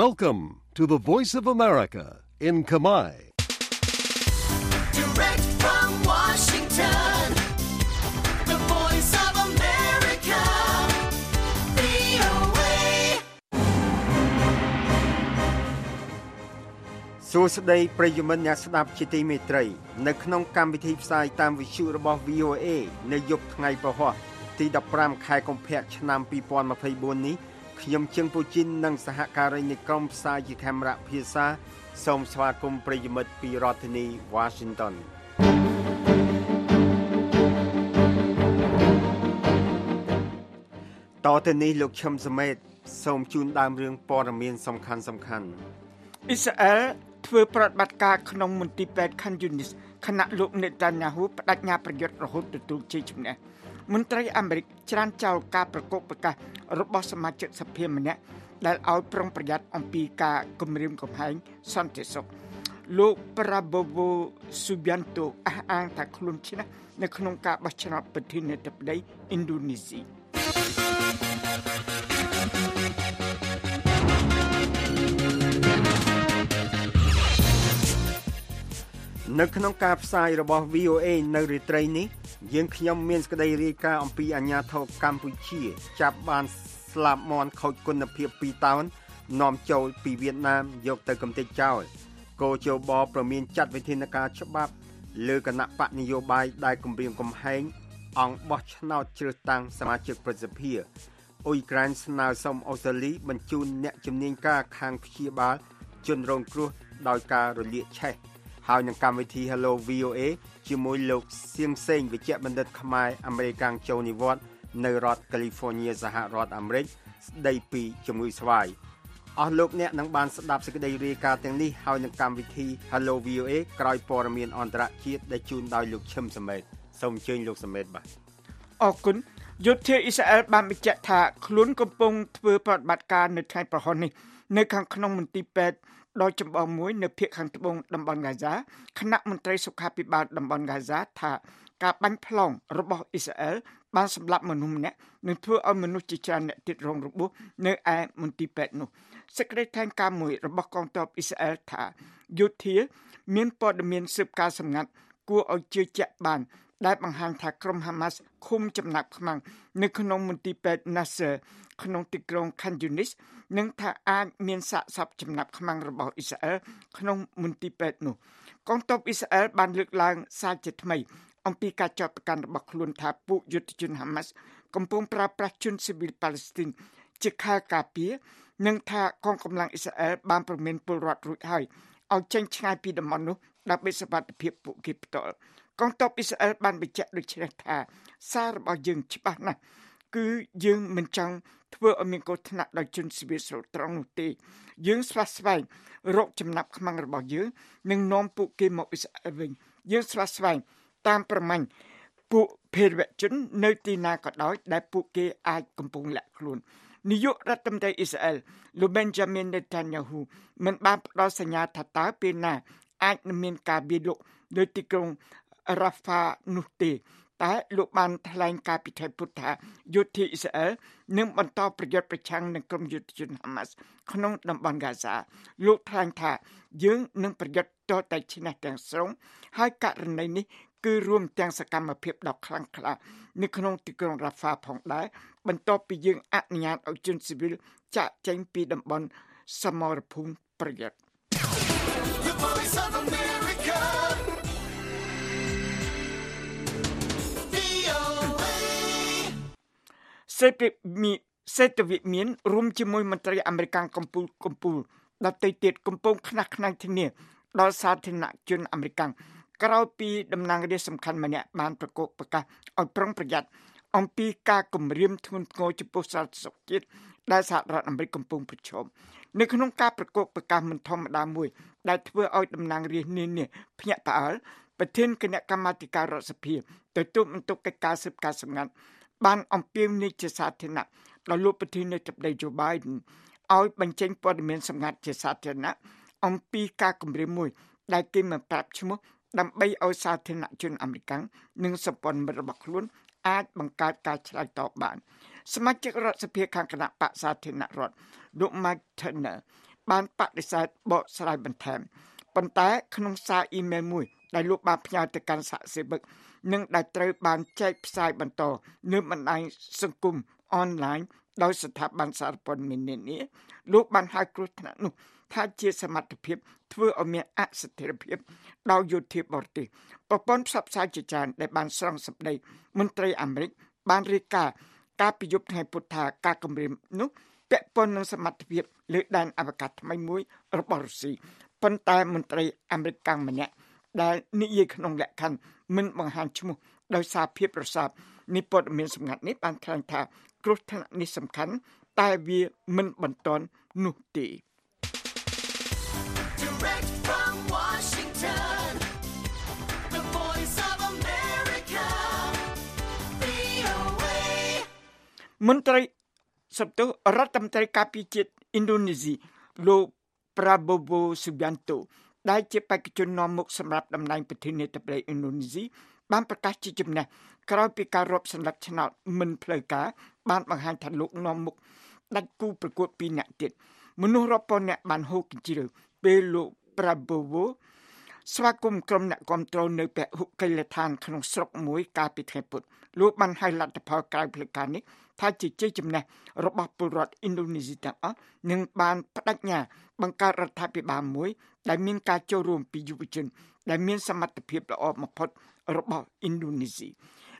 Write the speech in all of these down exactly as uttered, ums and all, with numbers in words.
Welcome to the Voice of America in Khmer. Direct from Washington, the Voice of America, V O A. សួស្តីប្រិយមិត្តអ្នកស្ដាប់ជាទីមេត្រីនៅក្នុងកម្មវិធីផ្សាយតាមវិទ្យុរបស់ V O A នៅយប់ថ្ងៃពហុទី ដប់ប្រាំ ខែកុម្ភៈឆ្នាំ ពីរពាន់ម្ភៃបួន នេះ ខ្ញុំជឹងពូជីននិងសហការីនៃក្រុមផ្សាយជាខេមរៈភាសាសូមស្វាគមន៍ប្រិយមិត្តពីរដ្ឋធានី Washington តទៅនេះលោកឈឹមសមេតសូមជូនដើមរឿងព័ត៌មានសំខាន់ៗ Israel ធ្វើប្រតិបត្តិការក្នុងមន្ទីរពេទ្យ ខណៈលោកនេតាញ៉ាហ៊ូ បដិញ្ញាប្រយុទ្ធរហូតទទួលជ័យជំនះ មន្ត្រីអាមេរិកច្រានចោលការប្រកបប្រកាសរបស់សមាជិកសភាម្នាក់ដែលឲ្យប្រុងប្រយ័ត្នអំពីការគំរាមកំហែងសន្តិសុខ លោក Prabowo Subianto អះអាងថាខ្លួនឈ្នះនៅក្នុងការបោះឆ្នោតប្រធានាធិបតី ឥណ្ឌូនេស៊ី នៅក្នុងការផ្សាយរបស់ V O A នៅរាត្រីនេះ យើងខ្ញុំមានសេចក្តីរាយការណ៍អំពីអាញាធរកម្ពុជាចាប់បានស្លាបមន់ខូចគុណភាពពីតោននាំចូលពីវៀតណាមយកទៅកំទេចចោលគោ Joe Biden ប្រមានចាត់វិធានការច្បាប់លើគណៈបកនយោបាយដែលគម្រាមកំហែងអង្គបោះឆ្នោតជ្រើសតាំងសមាជិកប្រសិទ្ធិអ៊ុយក្រែនស្នើសុំអូស្ត្រាលីបញ្ជូនអ្នកជំនាញការខាងព្យាបាលជនរងគ្រោះដោយការរលាកឆេះ ហើយនឹងកម្មវិធី Hello វី អូਏ ជាមួយលោកសៀងសេងវិជ្ជបណ្ឌិតខ្មែរអមេរិកាំង ចូល និវត្ត នៅរដ្ឋ California សហរដ្ឋអាមេរិក ស្ដីពីជំងឺស្វាយ អស់លោកអ្នកនឹងបានស្ដាប់សេចក្តីរាយការណ៍ទាំងនេះ ហើយនឹងកម្មវិធី Hello វី អូਏ ក្រោយព័ត៌មានអន្តរជាតិដែលជូនដោយលោកឈឹមសមេត សូមអញ្ជើញលោកសមេតបាទ អរគុណ យុទ្ធិអ៊ីស្រាអែលបានបញ្ជាក់ថាខ្លួនកំពុងធ្វើប្រតិបត្តិការនៅថ្ងៃប្រហ័សនេះនៅខាងក្នុងមន្ទីរពេទ្យ ដោយចំបងមួយនៅភូមិខាងត្បូងតំបន់ហ្គាហ្សា ក្នុងទីក្រុងខាន់យូនីសនិងថាអាចមានសាកសពចំណាប់ខ្មាំងនៅក្នុងមន្ទីរពេទ្យនោះ គឺយើងមិនចង់ធ្វើឲ្យមានគ្រោះថ្នាក់ដល់ជនស៊ីវិលស្រោតត្រង់នោះទេយើងស្វាស្វែងរកចំណាប់ខ្មាំងរបស់យើងនិងនាំពួកគេមកអ៊ីស្រាអែលយើងស្វាស្វែងតាមប្រម៉ាញ់ពួកភេរវជននៅទីណាក៏ដោយដែលពួកគេអាចកំពុងលាក់ខ្លួននាយករដ្ឋមន្ត្រីអ៊ីស្រាអែលលោក តែលោកបានថ្លែងការពិធីពុតថាយុទ្ធិអ៊ីស្រាអែលនឹងបន្តប្រយុទ្ធប្រឆាំងនឹងក្រុមយុទ្ធជនហាម៉ាស់ក្នុងតំបន់ហ្គាហ្សាលោកថ្លែងថាយើងនឹងប្រយុទ្ធតតែឈ្នះទាំងស្រុងហើយករណីនេះគឺរួមទាំងសកម្មភាពដល់ខ្លាំងក្លានៅក្នុងទីក្រុងរ៉ាហ្វាផងដែរបន្តពីយើងអនុញ្ញាតឲ្យជនស៊ីវិលចាក់ចេញពីតំបន់សមរភូមិប្រយុទ្ធ សេតវិមានរួមជាមួយមន្ត្រីអាមេរិកកម្ពុជាកម្ពុជាដល់ទៅទៀតកំពុងខ្នះខ្នែងធានាដល់សាធារណជនអាមេរិកក្រៅពីតំណាងរាស្ត្រសំខាន់ម្នាក់បានប្រកបប្រកាសឲ្យប្រុងប្រយ័ត្នអំពីការគម្រាមធ្ងន់ធ្ងរចំពោះសាធារណជនដែលសហរដ្ឋអាមេរិកកំពុងប្រឈមនៅក្នុងការប្រកបកការមិនធម្មតាមួយដែលធ្វើឲ្យតំណាងរាស្ត្រនានាភ្ញាក់ផ្អើលប្រធានគណៈកម្មាធិការរដ្ឋសភាទទួលបន្ទុកកិច្ចការស៊ើបអង្កេតសម្ងាត់ បានអំពាវនាវជាសាធារណៈដល់លោកប្រធាននាយករដ្ឋាភិបាល Joe Biden ឲ្យបញ្ចេញព័ត៌មានសម្ងាត់ជាសាធារណៈអំពីការគម្រាមមួយដែលគេមិនប្រាប់ឈ្មោះដើម្បីឲ្យសាធារណជនអាមេរិកនឹងសម្ព័ន្ធមិត្តរបស់ខ្លួនអាចបង្កើតការឆ្លើយតបបានសមាជិករដ្ឋសភាខាងគណៈបកសាធារណរដ្ឋលោក Mike Turner ban pakisat bot sarai bantam. Pontai knung sa email mui, they look by piantakan saksibuk, nung that throw ban check side banto, numanai sunkum online, those tap ban sarpon mini, look ban high crutanu, touches a matter pip, two or mere acts therapy, now you tip or tea. Upon subside chan, the ban strong supply, Montre Amric, ban rica, capi yup hypota, cacumrim, no, pet ponus a matter pip, lit down avocat, my mui, or borsi. Pontai Montre Amricang Manet, that Ni Knong that can, Mint Monghanchmu, those are people sap, Nippot Minsum at Nip and Canta, Grotan Nisum can, Tai V Mint Bonton, Nuti. Direct from Washington, the Voice of America, V O A. Montre Subto, Ratam Tre Capicit, Indonesia, Lo. Prabowo Subianto, that chip packaging no mux and wrap them nine patina to play in Lunzi, Bampakachi Jimna, Kraupika Robson Lachanat, Mun Plaka, Bantmahantan look no muk, that cooper could be netted. Munuropon man hook jiru, Belo Prabowo, Swakum crumnat control no pet hook kelatan can stroke mui carpet heput, Loop man highlight the power criplicani, Tachi Jimna, Robapurot Indonesia, Ning Ban Patagna. Bangkara tapi bamui, that mean Kacho room pijuchin, that means some of the people of Mapot or about Indonesia.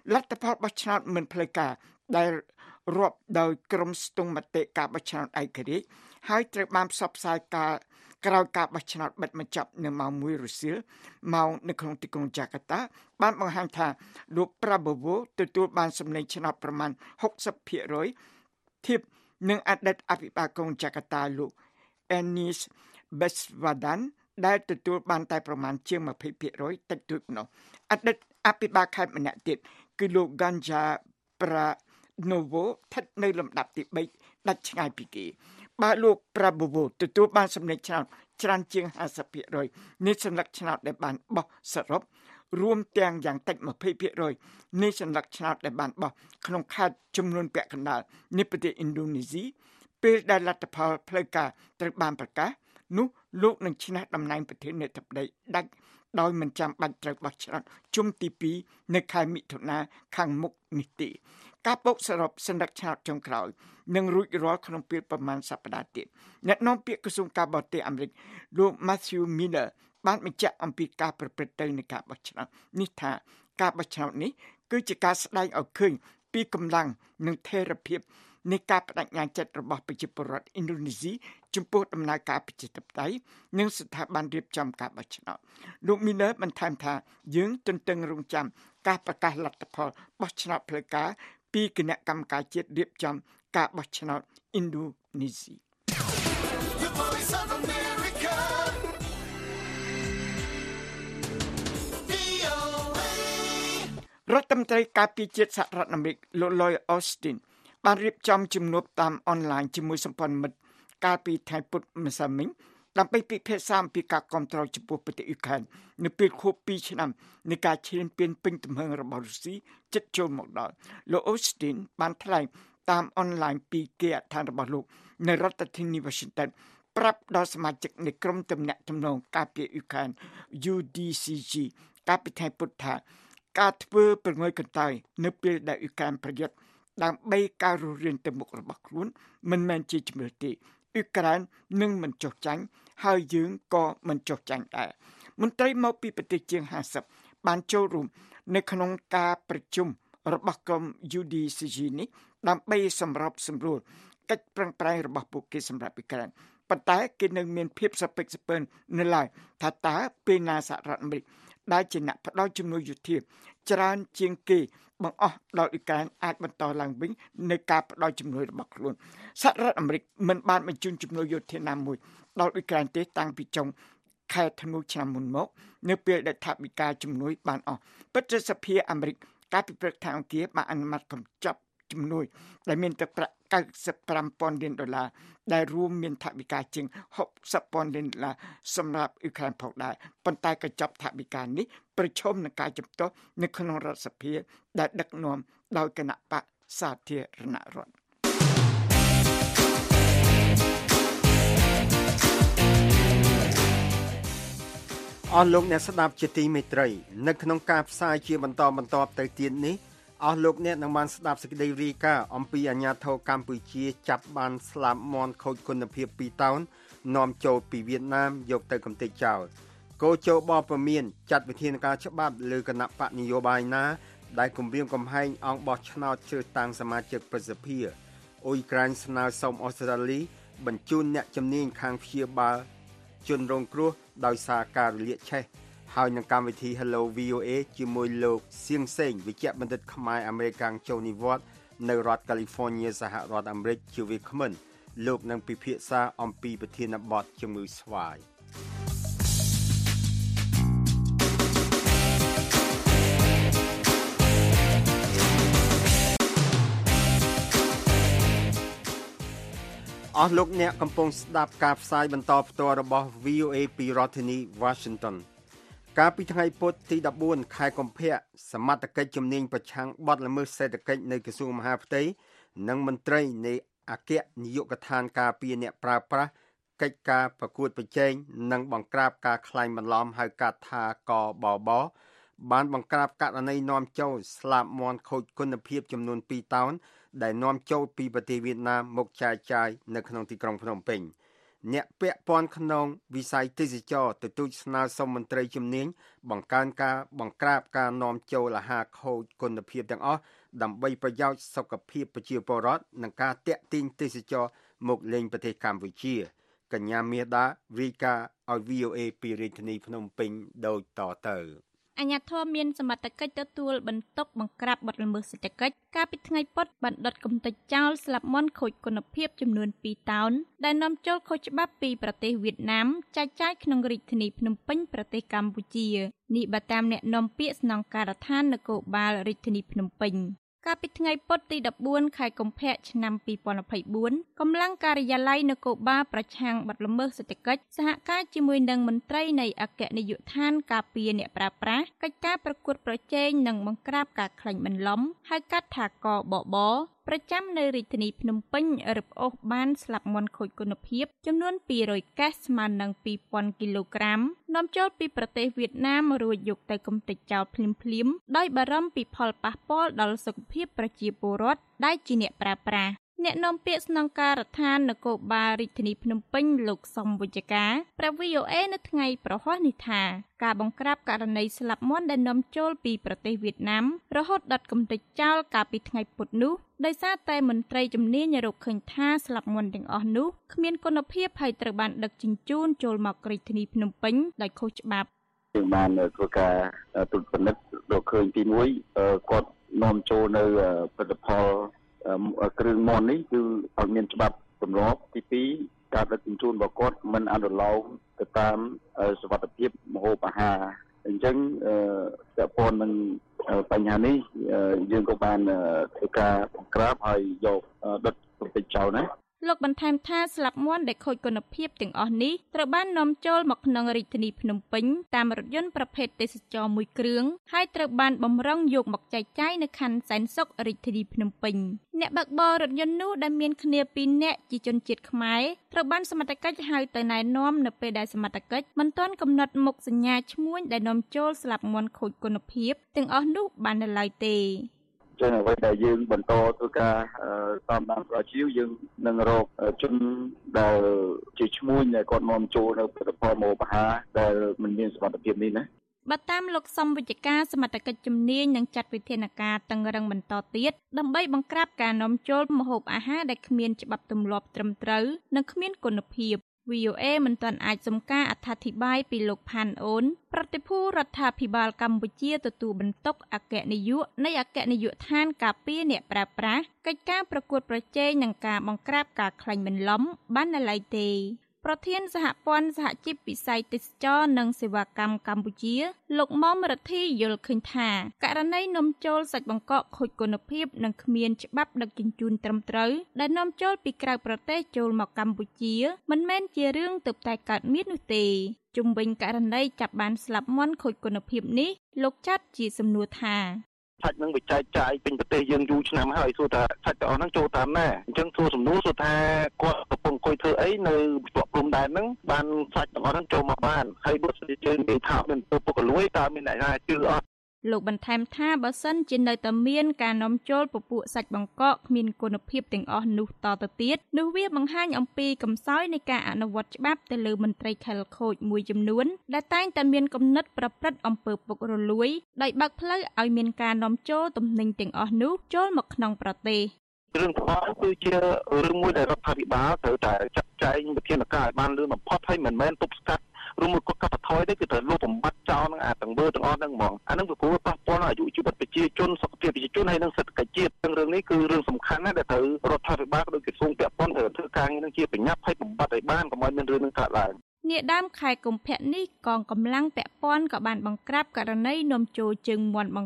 Let the part of Chanatman Plaka, that rob the Krumstung Mate Cabachan Ikari, high trip mam subside car, crowd cabachan, but much up the Mamui Rusil, Mount Nikontikon Jakarta, Bamahanta, Luke Prabowo, the two bands of Nation Opperman, Hawks of Pierroy, Tip Nung at that Apipakon Jakarta Luke. Anis Beswadan, that the two bantai promantium of Pipiroi, that took no. At that Apibak had menated, Kilo Ganja Pra Novo, Tat Nilum Lapti Bait, that Chinaipiki. Balu Prabowo, the two bands of Nature, Tranching has a Piroi, Nation Luction out the band, Bo Sarop, Room Tang Yang Tech of Pipiroi, Nation Luction out the band, Bo Klonkat Chumrun Pekanal, Nippity Indonesia. Build that latter power placa, the bamperca, no look and chin at them nine potato to play that diamond jump by drug watcher, chum tipi, nekai mituna, kang muk nitty. Capok syrup, send a child chum crowd, then root your rock on paper man sapadated. Net non picusum cabote ambric, lo Matthew Miller, band me jack on big copper pretend capachan, nita, capachan ni, good chicas like a king, picum lung, no therapy. Nikap like Yanchet or Bapichiporot, Indonesia, Jumpotum like Apichitai, Nilsat Bandrip Jam Capachina. Look me up and time ta, Yung Tuntung Rum Jam, Capacah Latapol, Bachina Placa, Pekin at Kamkachet, Rip Jam, Capachina, Indonesia. The Voice of America. Rotam Trey Capichet at Ratnamic, Loloy Austin. បានរៀបចំជំនួបតាមអនឡាញជាមួយសម្ព័ន្ធមិត្តការពីថៃពុតម្សិលមិញដើម្បីពិភាក្សាអំពីការគ្រប់គ្រងចំពោះប្រទេសអ៊ុយក្រែននៅពេលខួប 2 ឆ្នាំនៃការឈានពានពេញទំហឹងរបស់រុស្ស៊ីជិតចូលមកដល់លោកអូស្ទីនបានថ្លែងតាមអនឡាញពីគេហដ្ឋានរបស់លោកនៅរដ្ឋធានី Washington ប្រាប់ដល់សមាជិកនៃក្រុមទំនាក់ទំនងការពីអ៊ុយក្រែន ដើម្បីការរស់រានទៅមុខរបស់ខ្លួនមិនមែនជាជំនឿទេអ៊ុយក្រែននឹងមិនចុះចាញ់ហើយយើងក៏មិនចុះចាញ់ដែរមន្ត្រីមកពីប្រទេសជាង 50 បានចូលរួមនៅក្នុងការប្រជុំរបស់ក្រុម យូ ឌី ស៊ី ជី នេះ ដើម្បីសម្របសម្រួលកិច្ចប្រឹងប្រែងរបស់ពួកគេសម្រាប់អ៊ុយក្រែន ប៉ុន្តែគេនឹងមានភាពសពិកសពិននៅឡើយថាតើពេលណាសហរដ្ឋអាមេរិក ដែលជាអ្នកផ្ដល់ជំនួយយោធាច្រើនជាងគេបង្អស់ដល់អ៊ុយក្រែនអាចបន្តឡើងវិញនៅការផ្ដល់ជំនួយរបស់ខ្លួនសហរដ្ឋអាមេរិកមិនបានបញ្ជូនជំនួយយោធាណាមួយដល់អ៊ុយក្រែនទេតាំងពីចុងខែធ្នូឆ្នាំមុនមកនៅពេលដែលថវិកាជំនួយបានអស់ពិតជាសភាអាមេរិកកាលពីព្រឹកថ្ងៃអង្គារបានអនុម័តកម្ចប់ជំនួយដែលមានទឹកប្រាក់ ninety-five thousandដុល្លារ ដែលរួមមាន ថវិកាជាង sixty thousandដុល្លារសម្រាប់អ៊ុយក្រែន ផងដែរ ប៉ុន្តែកញ្ចប់ថវិកានេះប្រឈមនឹងការជំទាស់នៅក្នុងរដ្ឋសភាដែលដឹកនាំដោយគណៈបក្សសាធារណរដ្ឋ អស់លោកអ្នកស្ដាប់ជាទីមេត្រី ជន់រងគ្រោះដោយសារការរលាកឆេះហើយនឹងកម្មវិធី Hello វី អូਏ ជាមួយលោកសៀងសេងវិជ្ជបណ្ឌិតផ្នែកអាមេរិកកាំងចូលនិវត្តន៍នៅរដ្ឋកាលីហ្វ័រញ៉ាសហរដ្ឋអាមេរិកជាវាគ្មិនលោកនឹងពិភាក្សាអំពីប្រធានបទជំងឺស្វាយ អស់លោកអ្នកកំពុងស្ដាប់ការផ្សាយបន្តផ្ទាល់របស់ វី អូਏ ពីរដ្ឋធានី Washington កាលពីថ្ងៃពុធទី ដប់បួន ខែកុម្ភៈសមាជិកជំនាញប្រឆាំងបទល្មើសសេដ្ឋកិច្ចនៅក្រសួងមហាផ្ទៃនិងមន្ត្រីនៃអគ្គនាយកដ្ឋានការពារអ្នកប្រើប្រាស់កិច្ចការប្រកួតប្រជែងនិងបង្ក្រាបការក្លែងបន្លំហៅកាត់ថាកបបបានបង្ក្រាបកាករណីនាំចូលស្លាបមន់ខូចគុណភាពចំនួន ពីរតោន ដែលនាំចូលពីប្រទេសវៀតណាមមកចែកចាយនៅក្នុងទីក្រុងភ្នំពេញអ្នកពាក់ព័ន្ធក្នុងវិស័យទេសចរណ៍ទទួលស្នើសុំមន្ត្រីជំនាញបង្កើនការបង្ក្រាបការនាំចូលអាហារខូចគុណភាពទាំងអស់ដើម្បីប្រយោជន៍សុខភាពប្រជាពលរដ្ឋនិងការទាក់ទាញទេសចរមកលេងប្រទេសកម្ពុជាកញ្ញាមេដារីកាឲ្យ អាញាធរមានសមត្ថកិច្ចទទួលបន្ទុកបង្ក្រាបបទល្មើសសេដ្ឋកិច្ចកាលពីថ្ងៃពុធ កាលពីថ្ងៃពុធទី ដប់បួន ខែកុម្ភៈឆ្នាំ ពីរពាន់ម្ភៃបួន កម្លាំងការិយាល័យនគរបាលប្រឆាំងបទល្មើសសេដ្ឋកិច្ចសហការជាមួយនឹងមន្ត្រីនៃអគ្គនាយកដ្ឋានការពារអ្នកប្រើប្រាស់កិច្ចការប្រកួតប្រជែងនិងបង្ក្រាបការក្លែងបន្លំហៅកាត់ថាកបប ប្រចាំនៅរាជធានីភ្នំពេញរឹបអូសបានស្លាបមន់ខូចគុណភាពចំនួន ពីររយ កែស ស្មើ នឹង ពីរពាន់ គីឡូក្រាម នាំចូលពីប្រទេសវៀតណាមរួចយកទៅកម្ទេចចោលភ្លាមៗដោយបារម្ភពីផលប៉ះពាល់ដល់សុខភាពប្រជាពលរដ្ឋដែលជាអ្នកប្រើប្រាស់ អ្នកនាំពាក្យស្នងការដ្ឋាននគរបាលរាជធានីភ្នំពេញលោក អគ្រឿងមន់នេះគឺអត់មានច្បាប់សម្របទីពីរការដឹកជញ្ជូនរបស់គាត់មិនអនុលោមទៅតាមសវត្ថភាពម្ហូបអាហារអញ្ចឹងពាក់ព័ន្ធនឹងបញ្ហានេះយើងក៏បានធ្វើការបង្ក្រាបហើយយកដុតទៅចោលណា លោកបន្ថែមថាស្លាប់មន់ដែលខូចគុណភាពទាំងអស់នេះត្រូវបាននាំចូលមកក្នុងរាជធានីភ្នំពេញតាមរថយន្តប្រភេទទេសចរមួយគ្រឿងហើយត្រូវបានបំរុងយកមកចែកចាយនៅខណ្ឌសែនសុខរាជធានីភ្នំពេញអ្នកបើកបររថយន្តនោះដែលមានគ្នាពីរនាក់ជាជនជាតិខ្មែរត្រូវបានសមត្ថកិច្ចហៅទៅណែនាំនៅពេលដែលសមត្ថកិច្ចមិនទាន់កំណត់មុខសញ្ញាឈ្មោះដែលនាំចូលស្លាប់មន់ខូចគុណភាពទាំងអស់នោះបាននៅឡើយទេ ចឹងអ្វីដែលយើងបន្តធ្វើការតាមដានប្រជាជនយើងនឹងរកជនដែលជាឈ្មោះដែលគាត់នាំចូលនៅផលិតផលអាហារដែលមិនមានសមត្ថភាពនេះណា បើតាមលោកសំវិជ្ជការសមត្ថកិច្ចជំនាញនឹងចាត់វិធានការតឹងរឹងបន្តទៀតដើម្បីបង្ក្រាបការនាំចូលម្ហូបអាហារដែលគ្មានច្បាប់ទម្លាប់ត្រឹمត្រូវនិងគ្មានគុណភាព វី អូਏ មិនទាន់អាច ប្រធានសហព័ន្ធសហជីពវិស័យទេសចរណ៍និងសេវាកម្មកម្ពុជាលោកមុំរទ្ធីយល់ឃើញថាករណីនំចូលសាច់បង្កកខូចគុណភាពនឹងគ្មានច្បាប់ដឹកជញ្ជូនត្រឹមត្រូវដែលនាំចូលពីក្រៅប្រទេសចូលមកកម្ពុជាមិនមែនជារឿងទៅតែកើតមាននោះទេជុំវិញករណីចាប់បានស្លាប់មន់ខូចគុណភាពនេះលោកចាត់ជាសំណួរថា ឆាច់នឹងវិច័យចាយពេញប្រទេសយើងយូរឆ្នាំហើយសួរថាឆាច់ទាំងអស់ហ្នឹងចូលតាមណាអញ្ចឹងសួរសំណួរសួរថាគាត់កំពុង លោកបន្តថែមថាបើសិនជានៅតំបន់ រឿងរដ្ឋាភិបាលត្រូវតែចាត់ចែងវិធានការបានឬបំផុតឲ្យមិនមែនទប់ស្កាត់រួមមួយក៏កាត់បន្ថយទេគឺត្រូវលុបបំបាត់ចោលនឹងអាទាំងមើលទាំងអស់ហ្នឹងហ្មងអាហ្នឹងវាគួរប៉ះពាល់ដល់អាយុជីវិតប្រជាជនសុខភាពប្រជាជនហើយនឹងសេដ្ឋកិច្ចជាតិទាំងរឿងនេះគឺរឿងសំខាន់ណាស់ដែលត្រូវរដ្ឋាភិបាលដូចក្រសួងពាក់ព័ន្ធត្រូវតែធ្វើការនឹងជាបញ្ញាប់ឲ្យបំបត្តិឲ្យបានកម្ពុជាមិនរឿងនឹងកើតឡើង នេះដើមខែកុម្ភៈនេះកងកម្លាំងពាក់ព័ន្ធក៏បានបង្ក្រាបករណីនាំចូលជើង một trăm hai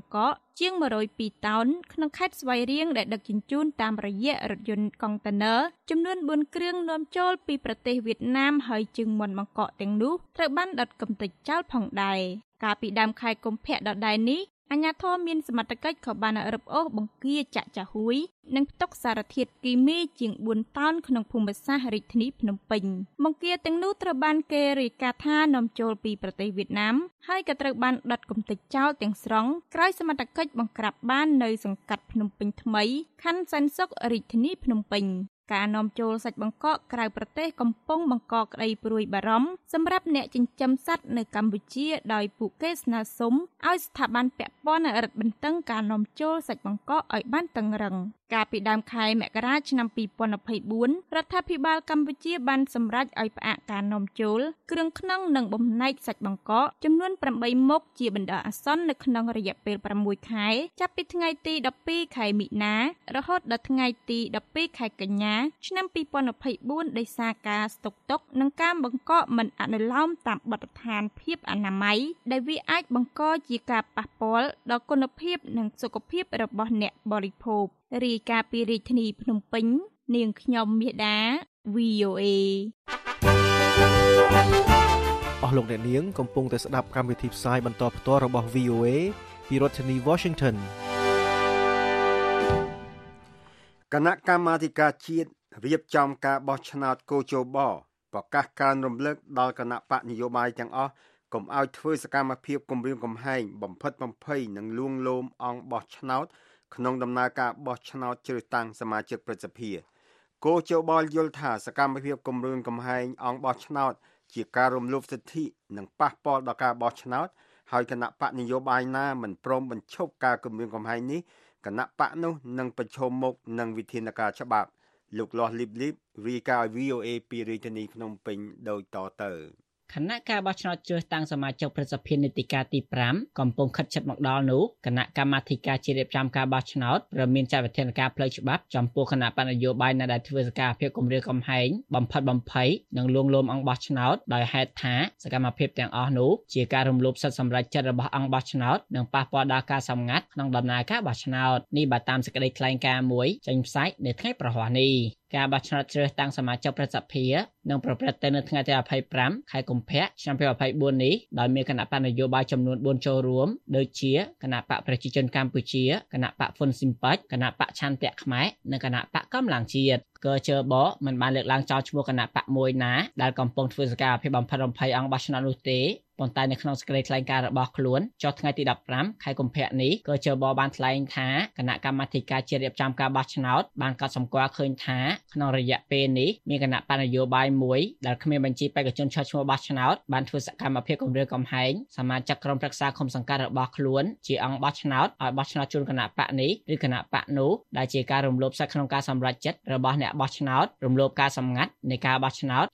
mươi តោនក្នុងខេត្តស្វាយរៀងដែលដឹកជញ្ជូនតាមរយៈរថយន្តកុងតឺន័រចំនួន bốn គ្រឿងនាំចូលពីប្រទេសវៀតណាមហើយជើងមាន់បង្កកទាំងនោះត្រូវបានដុតកំទេចចោលផងដែរកាលពីដើមខែកុម្ភៈដល់ដែរនេះ អាញាធរមានសមត្ថកិច្ចក៏បានរឹបអូសបង្គាចាក់ចាហ៊ួយនិងផ្ទុកសារធាតុគីមីជាង bốn តោនក្នុងភូមិសាស្ត្ររាជធានីភ្នំពេញបង្គាទាំងនោះត្រូវបានគេរាយការណ៍ថានាំចូលពីប្រទេសវៀតណាមហើយក៏ត្រូវបានដុតកំទេចចោលទាំងស្រុងក្រោយសមត្ថកិច្ចបង្ក្រាបបាននៅសង្កាត់ភ្នំពេញថ្មី ការនាំចូលសាច់បង្កកក្រៅប្រទេសកំពុងបង្កក្តីព្រួយបារម្ភសម្រាប់អ្នកចិញ្ចឹមសត្វនៅកម្ពុជាដោយពួកគេស្នើសុំឲ្យស្ថាប័នពាក់ព័ន្ធរឹតបន្តឹងការនាំចូលសាច់បង្កឲ្យបានតឹងរឹងកាលពីដើមខែមករាឆ្នាំ ពីរពាន់ម្ភៃបួនរដ្ឋាភិបាលកម្ពុជាបានសម្រេចឲ្យផ្អាកការនាំចូល ឆ្នាំ ពីរពាន់ម្ភៃបួន ដោយសារការស្តុកទុកនិងការបង្កមិនអនុលោមតាមបទដ្ឋានភាពអនាម័យដែលវាអាចបង្កជាការប៉ះពាល់ដល់គុណភាពនិងសុខភាពរបស់អ្នកបរិភោគរីកាពីរាជធានីភ្នំពេញនាងខ្ញុំមេដា វី អូ អេ ពីរដ្ឋធានី Washington គណៈកម្មាធិការជាតិ រៀបចំការបោះឆ្នោតគូជោបប្រកាសការរំលឹកដល់គណៈបកនយោបាយទាំងអស់កុំឲ្យធ្វើសកម្មភាពគម្រាមកំហែងបំផិតបំភ័យនិងលួងលោមអង្គបោះឆ្នោតក្នុងដំណើរការបោះឆ្នោតជ្រើសតាំងសមាជិកព្រឹទ្ធសភាគូជោបយល់ថាសកម្មភាពគម្រាមកំហែងអង្គបោះឆ្នោតជាការរំលោភសិទ្ធិនិងប៉ះពាល់ដល់ការបោះឆ្នោតហើយគណៈបកនោះនឹងប្រឈមមុខនឹងវិធានការច្បាប់ លោកលោះលីបលីប ខណៈការបោះឆ្នោតជ្រើសតាំងសមាជិកព្រឹទ្ធសភានីតិកាលទី năm កំពុងខិតជិតមកដល់នោះគណៈកម្មាធិការជាតិរៀបចំការបោះឆ្នោត ការបោះឆ្នោតជ្រើសតាំងសមាជិកព្រឹទ្ធសភានឹងប្រព្រឹត្តទៅនៅថ្ងៃទី bốn ចូលរួមដូចជាគណៈបកប្រជាជនកម្ពុជាគណៈបកហ៊ុនស៊ីមប៉ាចគណៈបកឆន្ទៈខ្មែរនិងគណៈបកកម្លាំងជាតិ ក៏ជើបមិនបានលើកឡើងចោលឈ្មោះគណៈបកមួយណាដែលកំពុងធ្វើសកម្មភាពបំផិតបំភ័យអង្គបោះឆ្នោតនោះទេប៉ុន្តែនៅក្នុងសេចក្តីថ្លែងការណ៍របស់ខ្លួនចុះថ្ងៃទី mười lăm ខែកុម្ភៈនេះក៏ជើបបានថ្លែងថាគណៈកម្មាធិការជាតិរៀបចំការបោះឆ្នោតបានកត់សម្គាល់ឃើញថាក្នុងរយៈពេលនេះមានគណៈបកនយោបាយមួយដែលគ្មានបញ្ជីបេក្ខជនឈរឈ្មោះបោះឆ្នោតបានធ្វើសកម្មភាពគម្រាមកំហែងសមាជិកក្រុមប្រឹក្សាឃុំសង្កាត់របស់ខ្លួនជាអង្គបោះឆ្នោតឲ្យបោះឆ្នោតជូនគណៈបកនេះឬគណៈបកនោះដែលជាការរំលោភសិទ្ធិក្នុងការសម្រេចចិត្តរបស់អ្នកបោះឆ្នោត រំលោភការសម្ងាត់នៃការបោះឆ្នោត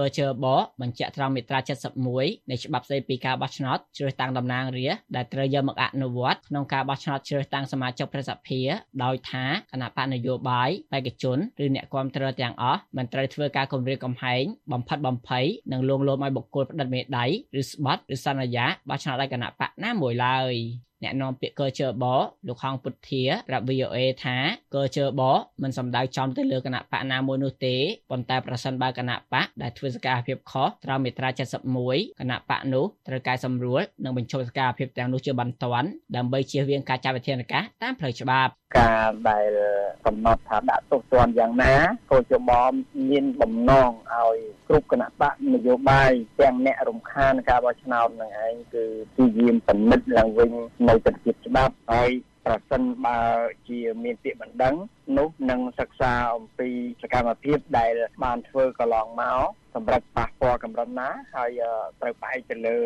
ក៏ជើបបញ្ជាក់ត្រង់មាត្រា 칠십 một នៃច្បាប់ស្តីពីការបោះឆ្នោតជ្រើសតាំងតំណាងរាស្ត្រដែលត្រូវយកមកអនុវត្តក្នុងការបោះឆ្នោតជ្រើសតាំងសមាជិកព្រឹទ្ធសភាដោយថាគណៈបកនយោបាយបេក្ខជនឬអ្នកគាំទ្រទាំងអស់មិនត្រូវធ្វើការគម្រាមកំហែងបំផិតបំភ័យនិងលួងលោមឲ្យបុគ្គលផ្តិតមេដៃឬស្បត់ឬសន្យាបោះឆ្នោតឲ្យគណៈបកណាមួយឡើយ។ Nè non bị cơ chơ bó, lục hong put thía, rạp video e thá, cơ chơ bó, mình xong đai trong tới lừa cana pa na môi nô tế, bọn ta prasan ba cana pa, đại thuyết ska hiệp khó, trao mệt ra chặt sập muối, cana pa nô, trời cai sầm rúa, nâng mình cho ska hiệp tèo nô chưa bắn toán, đầm bay chia viên cá cha về thiên cá, tám thời chợ bạp. Cả đại cầm nọt thả đã tụt toàn giang ná, cơ chơ bó nhìn bầm non, ao cướp cana pa mình vô bay, trang nẹt rồng khan cá bao chao này anh cứ thi diêm tận mít làng vinh. នៅក្នុងសិក្សាអំពីសកម្មភាពដែលបានធ្វើកន្លងមកសម្រាប់ប៉ះពាល់កម្រិតណាហើយត្រូវបែកទៅលើ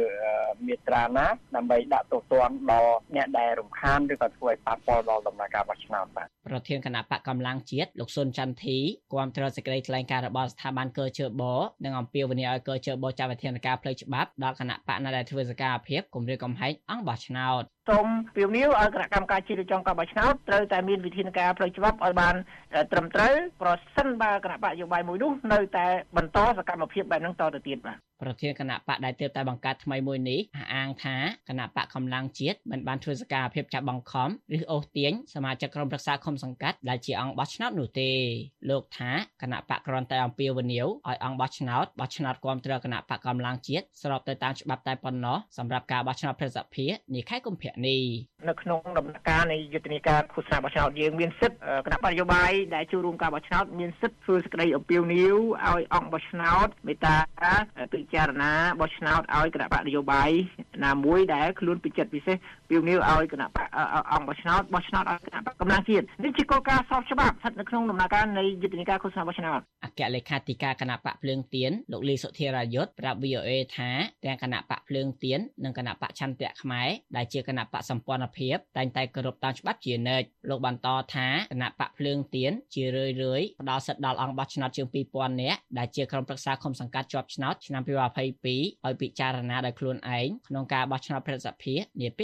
មេត្រាណាដើម្បីដាក់ទោសទណ្ឌដល់អ្នកដែលរំខានឬក៏ធ្វើឲ្យប៉ះពាល់ដល់ដំណើរការបោះឆ្នោតប្រធានគណៈបកកម្លាំងជាតិលោកស៊ុនច័ន្ទធី សូមពៀវនីវឲ្យគណៈកម្មការជាតិចុងការបោះឆ្នោតត្រូវតែមានវិធានការផ្លូវច្បាប់ឲ្យបានត្រឹមត្រូវប្រសិនបើគណៈបកនយោបាយមួយនោះនៅតែបន្តសកម្មភាពបែបហ្នឹងតទៅទៀតបាទ ប្រធានគណៈបកដែលទើបតែបង្កើតថ្មីមួយនេះអះអាងថាគណៈបកកម្លាំងជាតិមិនបានធ្វើសកម្មភាពចាក់បង្ខំឬអូសទាញសមាជិកក្រុមប្រឹក្សាឃុំសង្កាត់ដែលជាអង្គបោះឆ្នោតបោះឆ្នោតគាំទ្រគណៈបកកម្លាំងជាតិស្របទៅតាមច្បាប់តែប៉ុណ្ណោះសម្រាប់ការបោះឆ្នោតប្រសិទ្ធភាពនេះខែកុម្ភៈនេះនៅក្នុងដំណាក់កាលនៃយុទ្ធនាការឃោសនាបោះឆ្នោតយើងមានសិទ្ធិគណៈបកនយោបាយដែលចូលរួមការបោះឆ្នោតមានសិទ្ធិធ្វើសេចក្តីអំពាវនាវឲ្យអង្គបោះឆ្នោតឲ្យគណៈបកនយោបាយ ឲ្យពិចារណាដោយខ្លួនឯងក្នុងការបោះឆ្នោតប្រសិទ្ធភាពនាពេ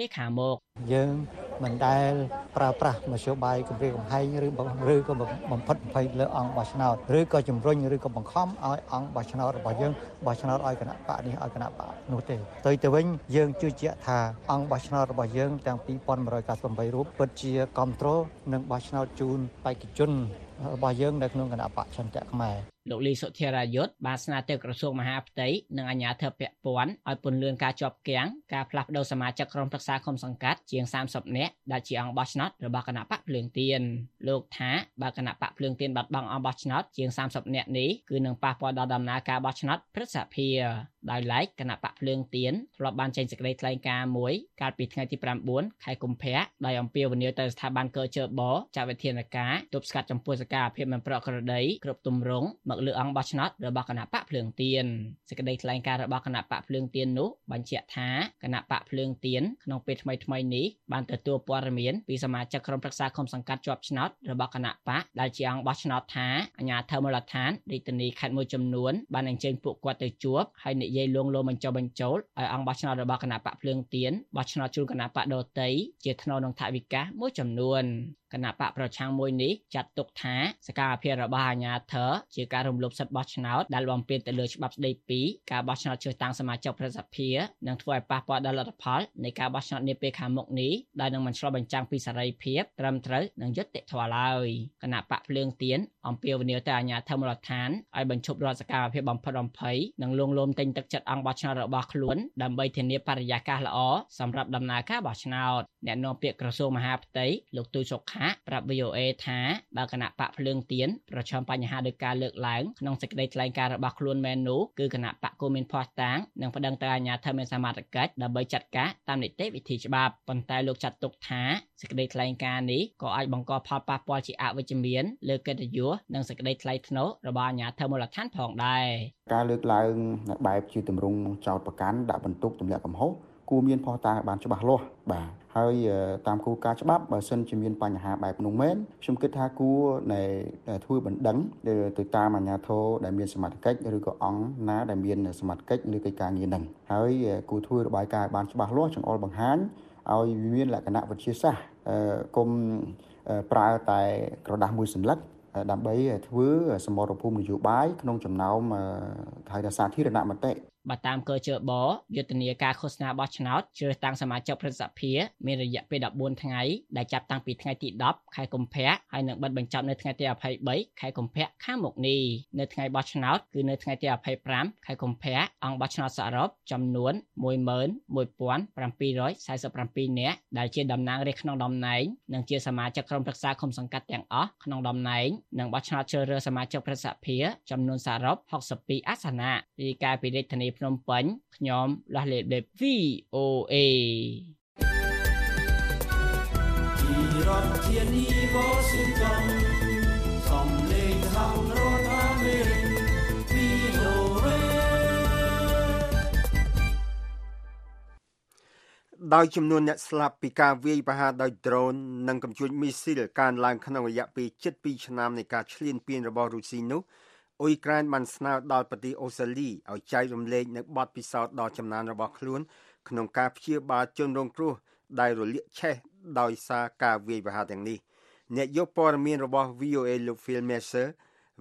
លខាងមុខ យើងមិនដែលប្រើប្រាស់មធ្យោបាយគម្រាមកំហែងឬបំរើក៏បំផិតបំភ័យលើអង្គបោះឆ្នោតឬក៏ជំរុញឬក៏បង្ខំឲ្យអង្គបោះឆ្នោតរបស់យើងបោះឆ្នោតឲ្យគណៈបកនេះឲ្យគណៈបកនោះទេទៅទៅវិញយើងជឿជាក់ថាអង្គបោះឆ្នោតរបស់យើងទាំង លោកលីសុធារាយុទ្ធបានស្នើទៅក្រសួងមហាផ្ទៃនិងអាជ្ញាធរពាក់ព័ន្ធឲ្យពន្យារការជាប់គាំងការផ្លាស់ប្តូរសមាជិកក្រុមប្រឹក្សាឃុំសង្កាត់ជាង សាមសិបនាក់នេះគឺនឹងប៉ះពាល់ដល់ដំណើរការ យេលងលោបញ្ចូលឲ្យអង្គបោះឆ្នោតរបស់គណៈបកភ្លើងទៀនបោះឆ្នោតជូនគណៈបកដទៃជាថ្នូវនឹងថវិកាមួយចំនួន គណៈបកប្រឆាំងមួយនេះចាត់ទុកថាសកម្មភាពរបស់អាជ្ញាធរជាការរំលោភសិទ្ធិបោះឆ្នោតដែលបំពេញទៅលើច្បាប់ស្តីពីការបោះឆ្នោតនេះពេលខាងមុកនេះដែលនឹងមិនឆ្លុះបញ្ចាំងពីសេរីភាពត្រឹមត្រូវនិងយុត្តិធម៌ឡើយគណៈបកភ្លើងទៀនអំពាវនាវទៅអាជ្ញាធរមូលដ្ឋានឲ្យបញ្ឈប់រាល់សកម្មភាពបំផិតបំភ័យនិងលួងលោមទិញទឹកចិត្តអង្គបោះឆ្នោតរបស់ខ្លួនដើម្បីធានាបរិយាកាសល្អសម្រាប់ដំណើរការបោះឆ្នោតអ្នកនាំពាក្យក្រសួងមហាផ្ទៃលោកទូចសុខាប្រាប់ VOA ថាបកណបកភ្លើងទៀនប្រចាំបញ្ហាដោយការលើកឡើងក្នុងសេចក្តីថ្លែងការណ៍របស់ខ្លួនមែននោះគឺគណៈបកគុំមានភ័ស្តុតាងនិងបណ្ដឹងទៅអាជ្ញាធរមានសមត្ថកិច្ចដើម្បីចាត់ការតាមនីតិវិធីច្បាប់ប៉ុន្តែលោកចាត់ទុកថាសេចក្តីថ្លែងការណ៍នេះក៏អាចបង្កផលប៉ះពាល់ជាអវិជ្ជមានលើកិត្តិយសនិងសេចក្តីថ្លៃថ្នូររបស់អាជ្ញាធរមូលដ្ឋានផងដែរការលើកឡើងបែបជាទម្រង់ចោទប្រកាន់ដាក់បន្ទុកទម្លាក់កំហុស គូមានផុសតាងបានច្បាស់លាស់បាទហើយតាមគោលការណ៍ច្បាប់បើសិនជាមានបញ្ហាបែបនោះមែនខ្ញុំគិតថាគូនៅធ្វើបណ្ដឹងទៅតាមអាជ្ញាធរដែលមានសមត្ថកិច្ចឬក៏អង្គណាដែលមានសមត្ថកិច្ចឬកិច្ចការងារនឹងហើយគូធ្វើរបាយការណ៍បានច្បាស់លាស់ចង្អុលបង្ហាញឲ្យមានលក្ខណៈវិទ្យាសាស្ត្រកុំប្រើតែក្រដាស់មួយសន្លឹកដើម្បីធ្វើសមរភូមិនយោបាយក្នុងចំណោមថៃរក្សាធិរណមតិ but I'm culture ball, you're near Kakos now watching out, sure thanks a match up here, made a yap paid up one thing I, that chap tank pit it up, I compare, I know what when chap nothing at the pay bike, I compare, come up knee, nothing I watching out, good nothing at the pay pram, I compare, on watching out Sarop, Jam Noon, Moy Mern, Moy Puan, Prampi Roy, size of Prampi near, that she dumb nang reckoned on nine, and cheers a match up from the Sacoms and Catang off, Knong on nine, and watching out your as a match up press up here, Jam Noon Sarop, Hawks of P. Asana, the guy be này Phnom Penh ខ្ញុំលះលេប V O A ទីរដ្ឋធានី Washington សំឡេងហៅរត់អាមេរិក V O A ដោយចំនួនអ្នកស្លាប់ពីការវាយប្រហារដោយ drone និងកម្ជុច missile កើនឡើងក្នុងរយៈពេល ជិត ពីរ ឆ្នាំនៃការឈ្លានពានរបស់រុស្ស៊ីនោះ អ៊ុយក្រែនបានស្នើដល់ប្រទេសអូស្ត្រាលីឲ្យចែករំលែកនូវបទពិសោធន៍ដ៏ចំណានរបស់ខ្លួនក្នុងការព្យាបាលជនរងគ្រោះដែលរលាកឆេះដោយសារការវាយប្រហារទាំងនេះអ្នកយកព័ត៌មានរបស់ V O A លោក Phil Mercer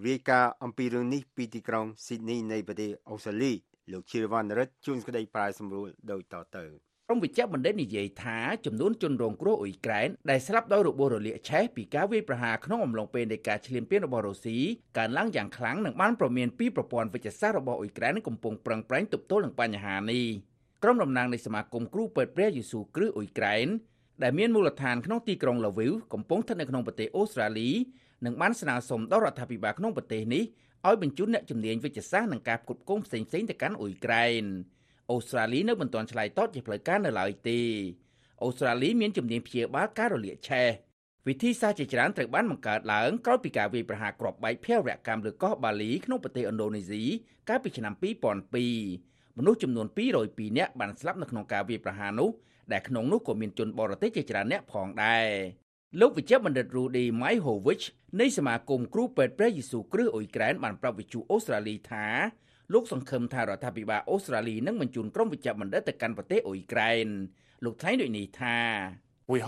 រាយការណ៍អំពីរឿងនេះពីទីក្រុង Sydney នៃប្រទេសអូស្ត្រាលីលោក ក្រុមវិជ្ជាបណ្ឌិតនិយាយថាចំនួនជនរងគ្រោះអ៊ុយក្រែនដែលស្លាប់ដោយរបួសរលាកឆេះពីការវាយប្រហារក្នុងអំឡុងពេលនៃការឈ្លានពានរបស់រុស្ស៊ីកើនឡើងយ៉ាងខ្លាំងនិងបានប្រមានពីប្រព័ន្ធវេជ្ជសាស្ត្ររបស់អ៊ុយក្រែនកំពុងប្រឹងប្រែងទប់ទល់នឹងបញ្ហានេះក្រុមតំណាងនៃសមាគមគ្រូពេទ្យព្រះយេស៊ូវគ្រីស្ទអ៊ុយក្រែនដែលមានមូលដ្ឋានក្នុងទីក្រុង Lviv កំពុងស្ថិតនៅក្នុងប្រទេសអូស្ត្រាលីនិងបានស្នើសុំដល់រដ្ឋាភិបាលក្នុងប្រទេសនេះឲ្យបញ្ជូនអ្នកជំនាញវេជ្ជសាស្ត្រនិងការផ្គត់ផ្គង់ផ្សេងៗទៅកាន់អ៊ុយក្រែន អូស្ត្រាលីនៅមិនទាន់ឆ្លើយតបជាផ្លូវការនៅឡើយទេអូស្ត្រាលីមានជំនាញព្យាបាលការរលាកឆេះវិធីសាស្ត្រជាច្រើនត្រូវបានបង្កើតឡើងក្រោយពីការវាយប្រហារគ្រាប់បែកភេរវកម្មលើកោះបាលីក្នុងប្រទេសឥណ្ឌូនេស៊ីកាលពីឆ្នាំ two thousand two មនុស្សចំនួន two hundred twoនាក់បានស្លាប់នៅក្នុងការវាយប្រហារនោះ ដែលក្នុងនោះក៏មានជនបរទេសជាច្រើនអ្នកផងដែរលោកវិជ្ជបណ្ឌិត Rudy Myhovich នៃសមាគមគ្រូពេទ្យព្រះយេស៊ូវគ្រីស្ទអ៊ុយក្រែនបានប្រាប់វិទ្យុអូស្ត្រាលីថា We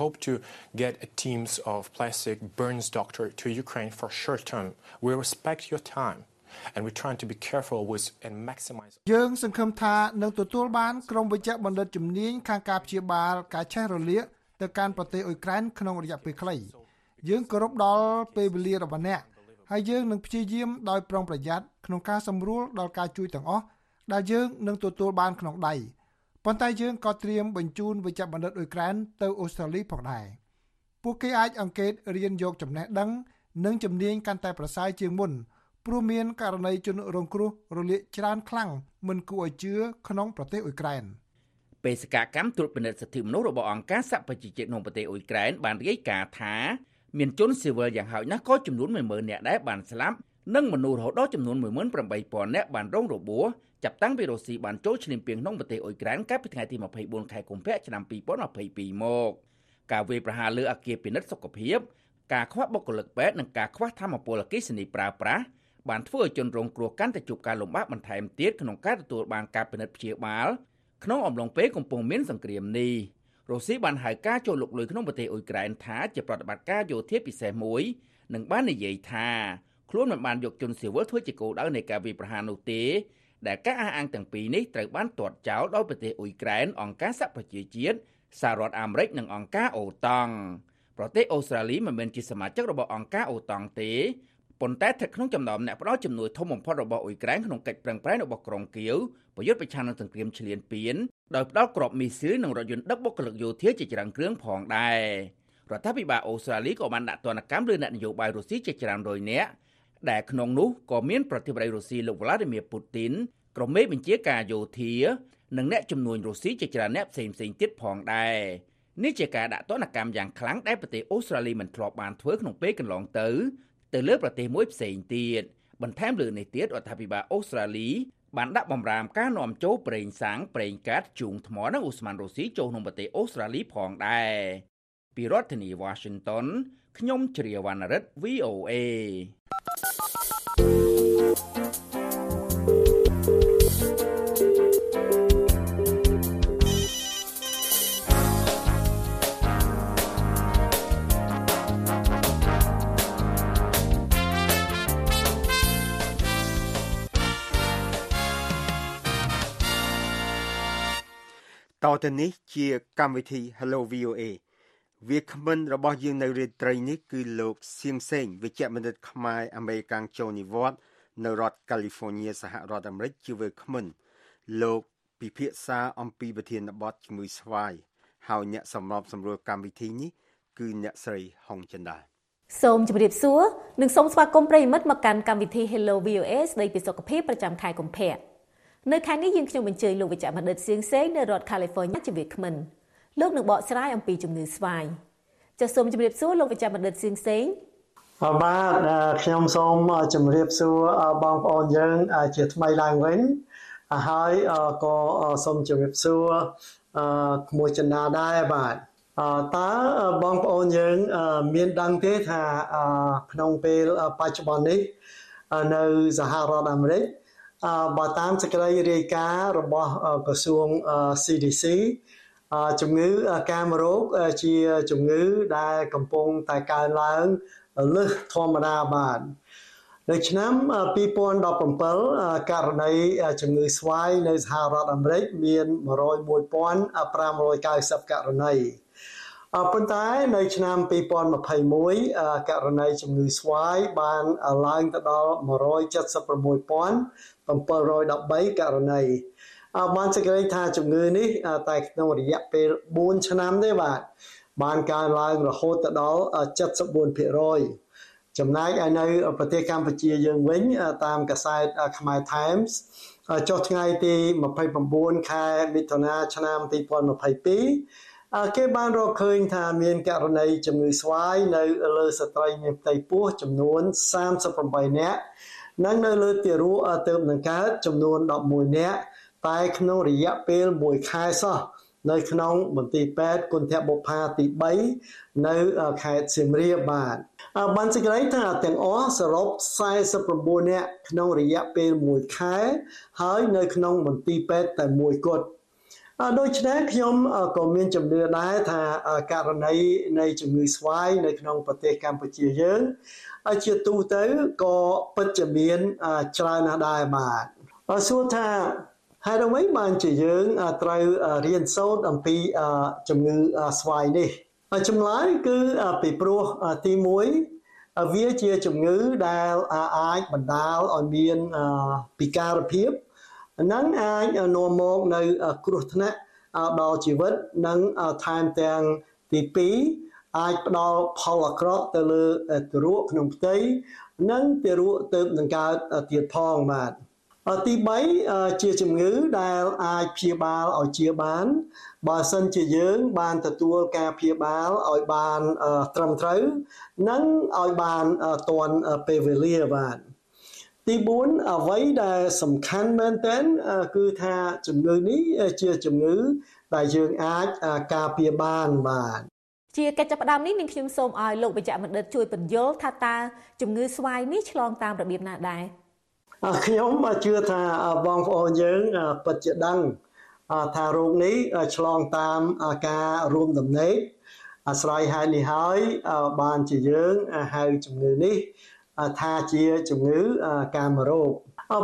hope to get teams of plastic burns doctors to Ukraine for short term. We respect your time, and we're trying to be careful with and maximize. យើងសង្ឃឹមថានឹងទទួលបានក្រុមវិជ្ជបណ្ឌិតជំនាញខាងការព្យាបាលការឆេះរលាកទៅកាន់ប្រទេសអ៊ុយក្រែនក្នុងរយៈពេលខ្លីយើងគោរពដល់ពេលវេលារបស់អ្នក ហើយយើងនឹងព្យាយាមដោយប្រុងប្រយ័ត្នក្នុងការសម្រួលដល់ការជួយទាំងអស់ដែលយើងនឹងទទួលបានក្នុងដៃប៉ុន្តែយើងក៏ត្រៀមបញ្ជូនវិជ្ជបណ្ឌិតអ៊ុយក្រែនទៅអូស្ត្រាលីផងដែរពួកគេអាចអង្កេតរៀនយកចំណេះដឹងនិងជំនាញកាន់តែប្រសើរជាងមុនព្រមមានករណីជនរងគ្រោះរលាកច្រើនខ្លាំងមិនគួរឲ្យជឿក្នុងប្រទេសអ៊ុយក្រែនបេសកកម្មត្រួតពិនិត្យសិទ្ធិមនុស្សរបស់អង្គការសហប្រជាជាតិក្នុងប្រទេសអ៊ុយក្រែនបានរាយការណ៍ថា មានជនស៊ីវិលយ៉ាងហោចណាស់ក៏ចំនួនone thousand eight hundred រុស្ស៊ីបានហៅការចូលលុកលុយក្នុងប្រទេសអ៊ុយក្រែនថាជាប្រតិបត្តិការយោធាពិសេសមួយនឹងបាននិយាយថាខ្លួនមិនបានយកជនស៊ីវិលធ្វើជាគោលដៅនៃការវាយប្រហារនោះទេដែលការអះអាងទាំងពីរនេះត្រូវបានទាត់ចោលដោយប្រទេសអ៊ុយក្រែនអង្គការសហប្រជាជាតិ ដោយផ្ដល់ក្របមីស៊ីលនិងរថយន្តដឹកបុគ្គលិកយោធាជាច្រើនគ្រឿងផងដែររដ្ឋាភិបាលអូស្ត្រាលីក៏បានដាក់ទណ្ឌកម្មលើអ្នកនយោបាយរុស្ស៊ីជាច្រើនរយនាក់ដែលក្នុងនោះក៏មានប្រធានបតីរុស្ស៊ីលោក Vladimir Putin ក្រុមមេបញ្ជាការយោធានិងអ្នកជំនួយរុស្ស៊ីជាច្រើនអ្នកផ្សេងៗទៀតផងដែរនេះជាការដាក់ទណ្ឌកម្មយ៉ាងខ្លាំងដែលប្រទេសអូស្ត្រាលីមិនធ្លាប់បានធ្វើក្នុងពេលកន្លងទៅទៅលើប្រទេសមួយផ្សេងទៀតបន្ថែមលើនេះទៀតរដ្ឋាភិបាលអូស្ត្រាលី បានដាក់បំរាមការនាំចូលប្រេងសាំងប្រេងកាតជូងថ្មនិងឧស្ម័នរុស្ស៊ីចូលក្នុងប្រទេសអូស្ត្រាលីផងដែរពីរដ្ឋធានី Washington ខ្ញុំជ្រាវណ្ណរិទ្ធ V O A ត ទៅ នេះ ជា កម្ម វិធី Hello វី អូ เอ វា គ្មិន របស់ យើង នៅ រាត្រី នេះ គឺ លោក សៀង សេង វិជ្ជបណ្ឌិត ខ្មែរ អាមេរិក ចូល និវត្តន៍ នៅ រដ្ឋ California សហរដ្ឋអាមេរិក ជា វា គ្មិន លោក ពិភាក្សា អំពី ប្រធានបទ ជំងឺ ស្វាយ ហើយ អ្នក សម្របសម្រួល កម្ម វិធី នេះ គឺ អ្នក ស្រី ហុង ចិន្តាសូមជម្រាបសួរនិងសូមស្វាគមន៍ប្រិយមិត្តមកកាន់កម្មវិធី Hello វី អូ เอ ស្ដីពីសុខភាពប្រចាំខែកុម្ភៈនៅខែនេះយើងខ្ញុំអញ្ជើញលោកវិជ្ជបណ្ឌិតសៀងសេងនៅរដ្ឋ California ជាវាគ្មិនលោកនឹងបកស្រាយអំពីជំងឺស្វាយចុះសូមជម្រាបសួរលោកវិជ្ជបណ្ឌិតសៀងសេងបាទខ្ញុំសូមជម្រាបសួរបងប្អូនយើងជាថ្មីឡើងវិញហើយក៏សូមជម្រាបសួរក្មួយចន្ទាដែរបាទតើបងប្អូនយើងមានដឹងទេថាក្នុងពេលបច្ចុប្បន្ននេះនៅសហរដ្ឋអាមេរិកបើតាមសេចក្តីរាយការណ៍របស់ក្រសួង C D C ជំងឺកាមរោគជាជំងឺដែលកំពុងតែកើនឡើងលើសធម្មតាបាននៅឆ្នាំtwenty seventeenករណីជំងឺស្វាយនៅសហរដ្ឋអាមេរិកមានone hundred one thousand five hundred ninetyករណីប៉ុន្តែនៅឆ្នាំtwenty twenty-oneករណីជំងឺស្វាយបានឡើងទៅដល់one hundred seventy-six thousand seven hundred thirteenករណីបានសេចក្តីថាជំងឺនេះតែក្នុងរយៈពេលfourឆ្នាំទេបាទបានកើនឡើងរហូតទៅដល់ seventy-four percent ចំណែកឯនៅប្រទេសកម្ពុជាយើងវិញតាមកាសែតខ្មែរ Times ចុះថ្ងៃទីtwenty-nineខែមិថុនាឆ្នាំtwenty twenty-twoគេបានរកឃើញថាមានករណីជំងឺស្វាយនៅលើស្ត្រីមានផ្ទៃពោះចំនួនthirty-eightនាក់និងនៅលើទារកទើបនឹងកើតចំនួនelevenនាក់តែក្នុងរយៈពេលoneខែសោះនៅក្នុងមន្ទីរពេទ្យគុណធបុប្ផាទីthreeនៅខេត្តសៀមរាបបាទបានសេចក្តីថាទាំងអស់សរុបforty-nineនាក់ក្នុងរយៈពេលoneខែហើយនៅក្នុងមន្ទីរពេទ្យតែមួយគត់ដូច្នេះខ្ញុំក៏មានជំនឿដែរថាករណីនៃជំងឺស្វាយនៅក្នុងប្រទេសកម្ពុជាយើងជាទូទៅក៏ពិតជាមានច្រើនណាស់ដែរបាទបើសួរថាហេតុអ្វីបានជាយើងត្រូវរៀនសូត្រអំពីជំងឺស្វាយនេះចម្លើយគឺពីព្រោះទីoneវាជាជំងឺដែលអាចបណ្ដាលឲ្យមានពិការភាពនឹងអាចនាំមកនៅគ្រោះថ្នាក់ដល់ជីវិតនិងថែមទាំងទីtwoអាចផ្ដល់ផលអាក្រក់ទៅលើទារកក្នុងផ្ទៃនិងទារកទើបនឹងកើតទៀតផងបាទទីthreeជាជំងឺដែលអាចព្យាបាលឲ្យជាបានបើសិនជាយើងបានទទួលការព្យាបាលឲ្យបានត្រឹមត្រូវនិងឲ្យបានទាន់ពេលវេលាបាទទីfourអ្វីដែលសំខាន់មែនទែនគឺថាជំងឺនេះជាជំងឺដែលយើងអាចការពារបានបាទជាកិច្ចចាប់ផ្ដើមនេះនឹងខ្ញុំសូមឲ្យលោកវិជ្ជបណ្ឌិតជួយបញ្យល់ថាតើជំងឺស្វាយនេះឆ្លងតាមរបៀបណាដែរខ្ញុំជឿថាបងប្អូនយើងពិតជាដឹងថារោគនេះឆ្លងតាមការរួមដំណេកអាស្រ័យហេតុនេះហើយបានជាយើងហៅជំងឺនេះថាជាជំងឺកាមរោគ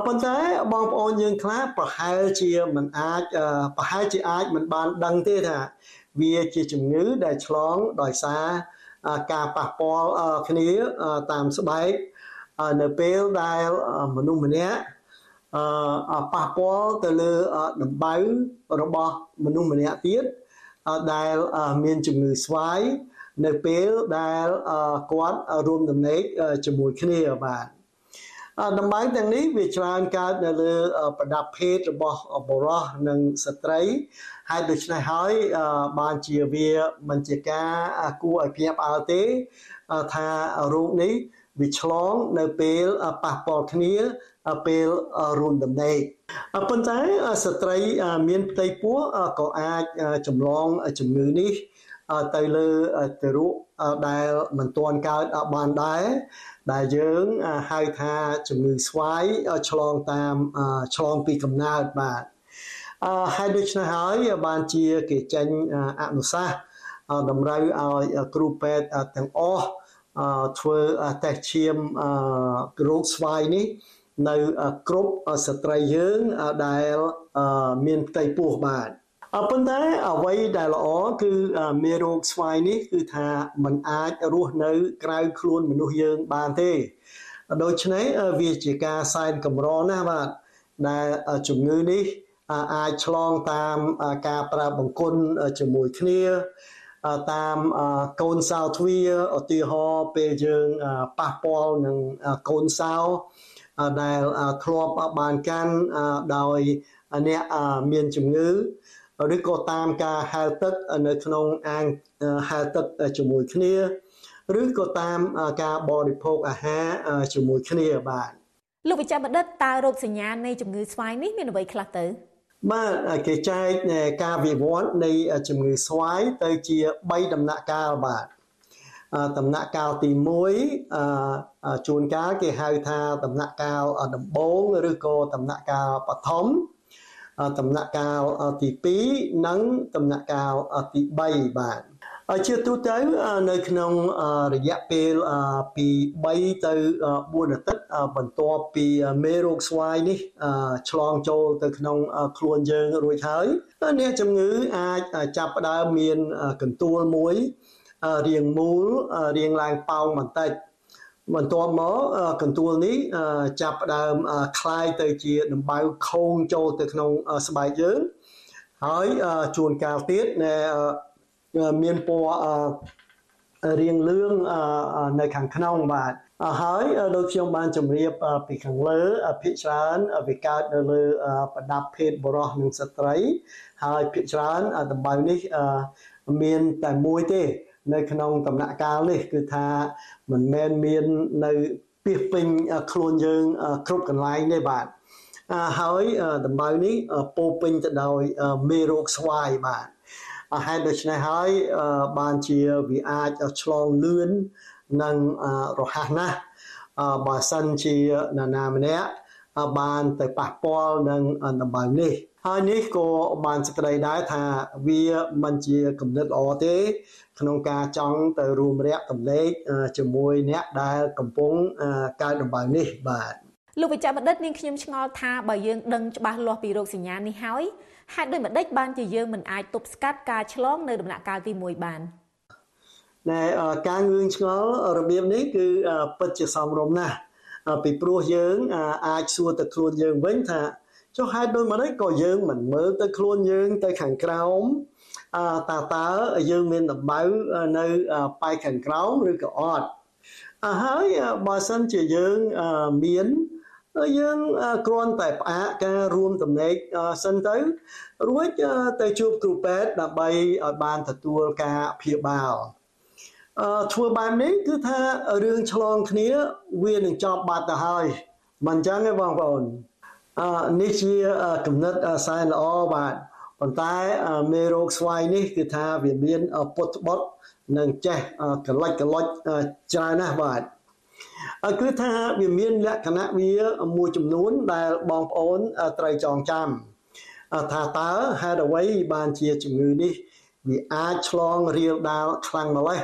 ប៉ុន្តែបងប្អូនយើងខ្លះប្រហែលជាមិនអាចប្រហែលជាអាចមិនបានដឹងទេថាវាជាជំងឺដែលឆ្លងដោយសារការប៉ះពាល់គ្នាតាមស្បែកនៅពេលដែលមនុស្សម្នាក់ប៉ះពាល់ទៅលើដំបៅរបស់មនុស្សម្នាក់ទៀតដែលមានជំងឺស្វាយនៅពេលដែលគាត់រួមដំណេកជាមួយគ្នាបាទដំបៅទាំងនេះវាច្រើនកើតនៅលើប្រដាប់ភេទរបស់បុរសនិងស្ត្រីហើយដូច្នេះហើយបានជាវាមិនជាការគួរឲ្យភ្ញាក់ផ្អើលទេថារោគនេះវាឆ្លងនៅពេលប៉ះពាល់គ្នាពេលរួមដំណេកប៉ុន្តែស្ត្រីមានផ្ទៃពោះក៏អាចចម្លងជំងឺនេះទៅលើទារកដែលមិនទាន់កើតបានដែរដែលយើងហៅថាជំងឺស្វាយឆ្លងតាមឆ្លងពីកំណើតបាទហើយដូច្នេះហើយបានជាគេចេញអនុសាសន៍តម្រូវឲ្យគ្រូពេទ្យទាំងអស់ធ្វើតេស្តឈាមរោគស្វាយនេះនៅគ្រប់ស្ត្រីយើងដែលមានផ្ទៃពោះបាទ อ่าโดยฉะนั้น បន្ទាប់មកកន្ទួលនេះចាប់ដើមคล้ายទៅជាដំបៅខងចូលទៅ នៅក្នុងដំណាក់កាលនេះគឺថាមិនមែនមាននៅពីពេញខ្លួនយើងគ្រប់កន្លែងទេបាទហើយដំបៅនេះពោពេញទៅដោយមេរោគស្វាយបាទហើយដូច្នេះហើយបានជាវាអាចឆ្លងលឿននិងរហ័សណាស់បើសិនជានរណាម្នាក់ ហើយនេះក៏បានសេចក្តីដែរថាវាមិនជាគំនិតល្អទេក្នុងការចង់ទៅរួមរែក ចុះហេតុដូចមកនេះក៏យើងមិនមើលទៅខ្លួនយើងទៅខាងក្រោមតើតើយើងមានដំបៅនៅប៉ែខាងក្រោមឬក៏អត់ នេះជាគំនិតអាសែនល្អបាទប៉ុន្តែមេរោគស្វាយនេះគឺថាវាមានពុតត្បុតនិងចេះកលិចកលិចច្រើនណាស់បាទគឺថាវាមានលក្ខណៈវាមួយចំនួនដែលបងប្អូនត្រូវចងចាំថាតើហេតុអ្វីបានជាជំងឺនេះវាអាចឆ្លងរាលដាលខ្លាំងម្ល៉េះ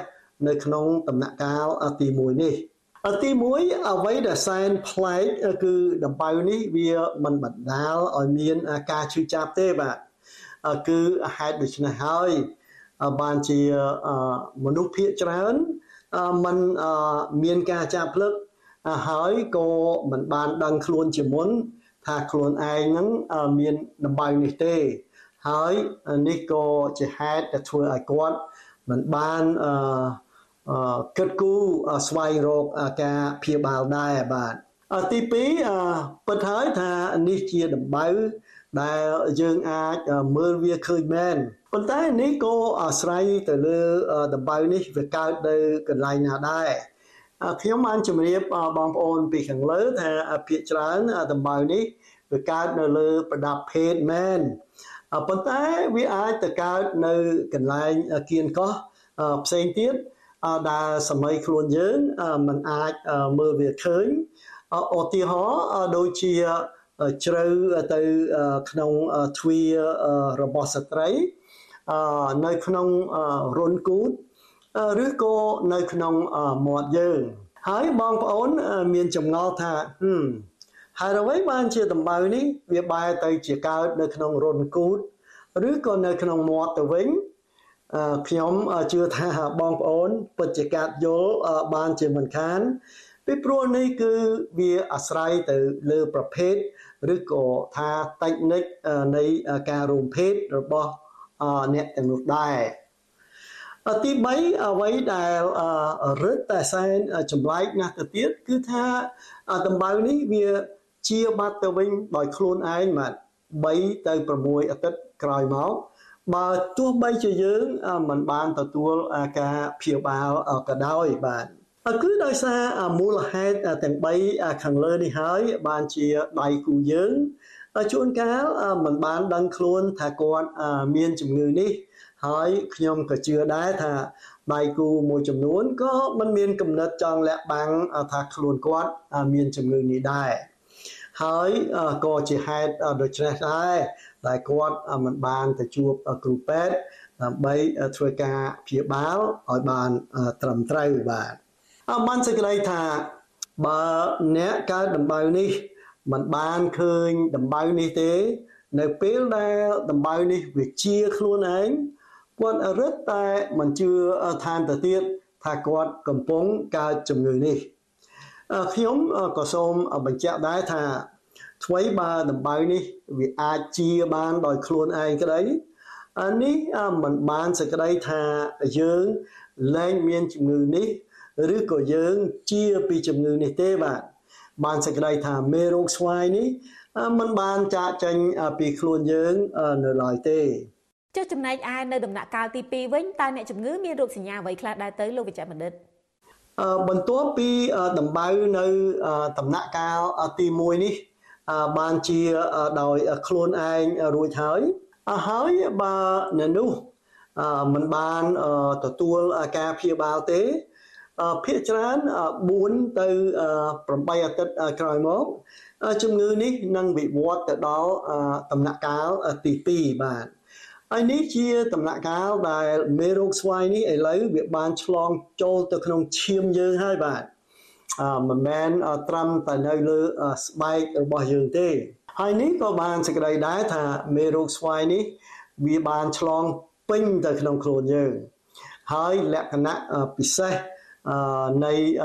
នៅក្នុងដំណាក់កាលទីមួយនេះ អទីមួយអ្វីដែលសែនផ្លែកគឺដំបៅនេះវាមិនបណ្ដាលឲ្យមានការឈឺចាប់ទេបាទគឺហេតុដូច្នេះហើយបានជាមនុស្សភាគច្រើនមិនមានការចាក់ផ្លឹកហើយក៏មិនបានដឹងខ្លួនជាមុនថាខ្លួនឯងហ្នឹងមានដំបៅនេះទេហើយនេះក៏ជាហេតុដែលធ្វើឲ្យគាត់ มันបានគិតគូរស្វែងរកការព្យាបាលដែរបាទទី ដែលសម័យខ្លួនយើងមិនអាចមើលវាឃើញឧទាហរណ៍ដូចជាជ្រៅទៅក្នុងទ្វាររបស់ស្ត្រីនៅក្នុងរុនគូតឬក៏នៅក្នុងមាត់យើងហើយបងប្អូនមានចម្ងល់ថាហឹមហើយអ្វីបានជាដំបៅនេះវាបែរទៅជាកើតនៅក្នុងរុនគូត ឬក៏នៅក្នុងមាត់យើងហើយនេះក៏ជាហេតុដែលធ្វើឲ្យគាត់មិនបានដឹងខ្លួនជាមុនថាខ្លួនឯងនឹងមានដំបៅនេះទេហើយនេះក៏ជាហេតុដែលធ្វើឲ្យគាត់មិនបានអឺ Rước con nơi con mọt the wing, Pyom chưa tha bong on, but you got your ban chim and can. People nay cứ via a side từ lơ prophet, rước cổ tha technic nay carum pet, robot net and die. Tí bấy với đài rớt tài sản chấm lại ngạc tiết cứ tha tầm bao ní via chia bát tờ vinh đòi khôn ai mà bấy tới bờ môi ở tết còi máu mà tua bay cho dưỡng mình ban tờ tua cả phiêu bao cả đôi bạn cứ đôi xa mua là hai tầng bay khẳng lơ đi hái ban chia đài cụ dưỡng chuôn cá mình ban đăng khôn thà con miên chùm người đi hỏi nhom cả chưa đái thà bài cụ môi chấm nón có mình miên cầm nết tròn lẹ bằng thà khôn quát miên chùm người đi đái hỏi có chỉ hai đội chơi đái đại quát mình ban thà chuột group pet bay thuê cá phía báo ở bàn trầm trai bạn ban sẽ đây thà bà né cái đầm bao ní mình ban khơi đầm bao ní thế nơi peel đây đầm bao ní việc chia khôn anh quan ở rất tại mình chưa than thời tiết thà quạt cầm bóng ca chùm người đi khi ông có xôm ở bệnh trạng đái thà thuế ba đầm bay đi vì a chia ban đòi khôn ai cái đấy anh ấy mình ban sẽ cái đấy thà dưỡng lên miền chùm người đi rước cổ dưỡng chia bị chùm người này tê bạn ban sẽ cái đấy thà mê rong xoay ní mình ban trả tranh bị khôn dưỡng nửa loài tê Trước chừng này ai nơi đồng nạ cao tê pê với ta nẹ chụm ngữ miên ruột xỉ nhà với khá đai tới lâu về chạy bản định. Bản tốt bị đồng bào nơi tầm nạ cao tì mùi ní. Bạn chỉ đòi khôn anh rùi thới. Hới bà nè nụ. Mình bàn tổ tuôn ca phía bao tế. Phía trán bốn từ bẩm bay tất còi mốt. Chụm ngữ ní nâng bị vọt đó tầm nạ cao tì tì bạn. Ai ní chia tầm nạ cao và mê rốt xoay ní ấy lấy việc ban chlong cho từ khăn chiêm dương hai bạn. Mà men trăm tại nơi lưu spike ở bò dương tê. Ai ní có ban sẽ đầy đá thà mê rốt xoay ní vì ban chlong pinh từ khăn khôn dương. Hơi lẹ khăn nạ bị xe. Này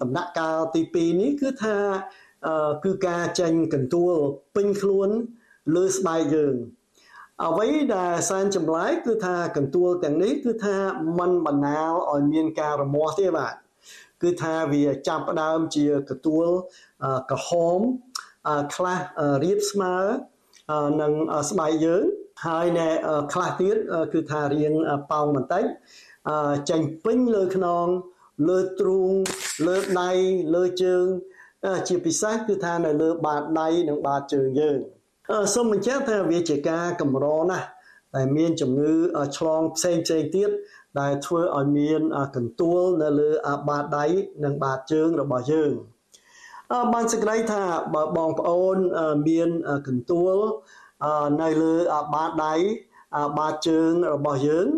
tầm nạ cao tê pê ní cứ tha cứ ca chanh cần tua pinh khôn lưu spike dương. Ở với đà san chấm lái cứ tha cần tua tiếng ní cứ tha mình bản nào ở miền cà rầm mò thế bạn cứ tha vì chạm bắt đầu chia cần tua cả hóm class riết mà nâng bài dướng hai nè class tiết cứ tha riêng bao mình tách tranh pin lơ non lơ trung lơ này lơ chương chia bị sát cứ tha này lơ bạt này nâng bạt trường dường xong mình chắc theo việc chỉ ca cầm rô nè, tại miền chủng ngư chlong sen sen tiết, đại thưa ở miền cần tua là lừa bạt đáy, nâng bạt chương rồi bỏ chương. Ban sẽ đây thà bà bong ôn miền cần tua, này lừa bạt đáy, bạt chương rồi bỏ chương.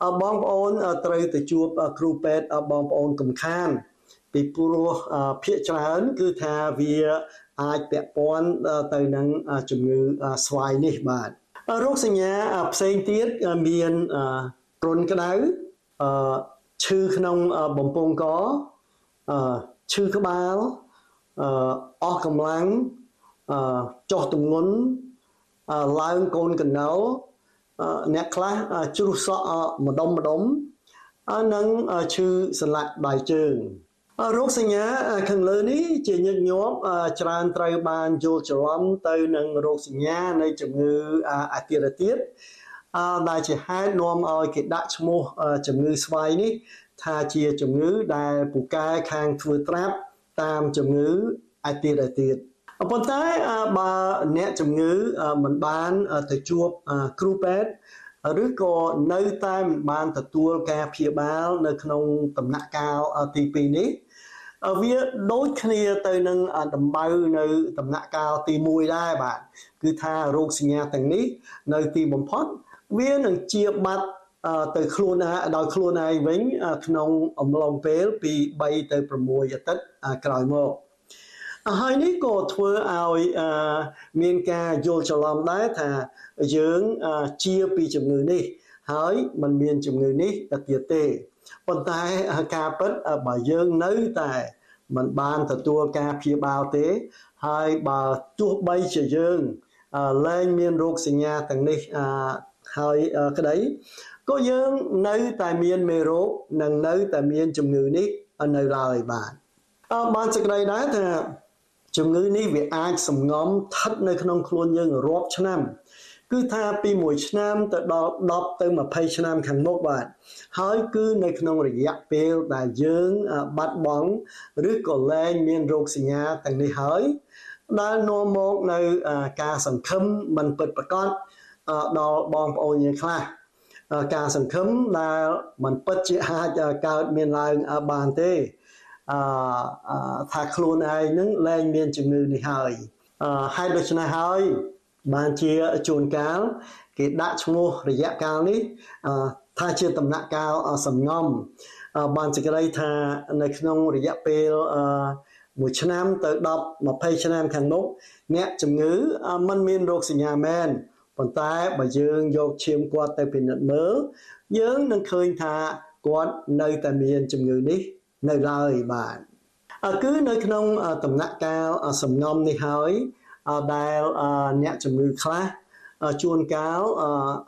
Bong ôn trời từ chùa Cru Pet bong ôn cầm khan, bị puro phía trán cứ thà việc ai bẻ bón từ năng chủng ngữ xoay này bạn rốt sinh nhá xem tiết miền trôn cái đáy chư nông bồng bông có chư cái báo o cầm lắng cho tùng ngốn lang con cần nấu nét lá chư sọ mà đông mà đống nâng chư sần lại bài trường Rốt sinh nhá khẩn lơ ní chỉ nhận nhóm tràn trai bàn dô trở lắm tới nâng rốt sinh nhá nơi chấm ngư ạ tiết ạ tiết. Đại chỉ hát nôm ôi kết đạc chấm mô chấm ngư xoay ní thà chia chấm ngư đại bù ca khang thua tráp tam chấm ngư ạ tiết ạ tiết. Bọn tái bà nẹ chấm ngư mình bán thầy chuộc cửu bét rước cô nơi tay mình bán thầy tuôn ca phía báo nơi khăn tầm nạ cao tì pì ní. Việc đối khía tới nâng đầm bao nơi tầm nạ cao tì mùi đai bạn cứ tha rốt sinh nhà tầng ní nơi tì bóng phót việc nâng chia bắt tới khôn ai đòi khôn ai vĩnh nông ổng lòng phế bì bay tới bờ mùi tất còi mô Hai ni ko thua ai mien ka yol chalom dai tha yeung chia pi chum ngeu ni hai man mien chum ngeu ni ta tiet te. Pontai ka pat ba yeung neu tai man ban tatua ka phia bao te hai ba tuh bay che yeung lên mien rok sanya tang ni hai ka dai ko yeung neu tai mien me ro nang neu tai mien chum ngeu ni neu lai ban. Ban sak dai dai tha Chung ngư ni vi ác sầm ngóm thắt nơi khăn khôn nhưng rộp chân nam cứ tha pi mùi chân nam tới đọp đọp tới mà pay chân nam khăn mốt bạn hỏi cứ nơi khăn rồi giặc bèo là dương bắt bóng rước còn lên miền ruột xì nhà tầng đi hỏi đã nô một nơi ca sầm khấm mình bật bật con đọp bóng ô như kha ca sầm khấm là mình bật chia hai ca miền lai bàn tê thạc luôn ai nâng lên miền chừng ngư này hơi hai đôi chân này hơi bàn chia chuồn cáo cái đã chung ngô rồi dạ cao ní tha chia tầm nạ cao sầm ngâm bàn chỉ cái đây thà này không rồi dạ pê một chân em tới đọc mà pay chân em thằng nốt nghe chừng ngữ mân miên rốt xì nhà men còn tay bà dương dọc chiếm qua tay bình nhận mớ dương nâng khơi thà quán nơi tại miền chừng ngư ní nơi lời bạn cứ nơi trong tầm nát cao sầm ngâm đi hỏi đào nhẹ chầm ngư khá chuồn cáo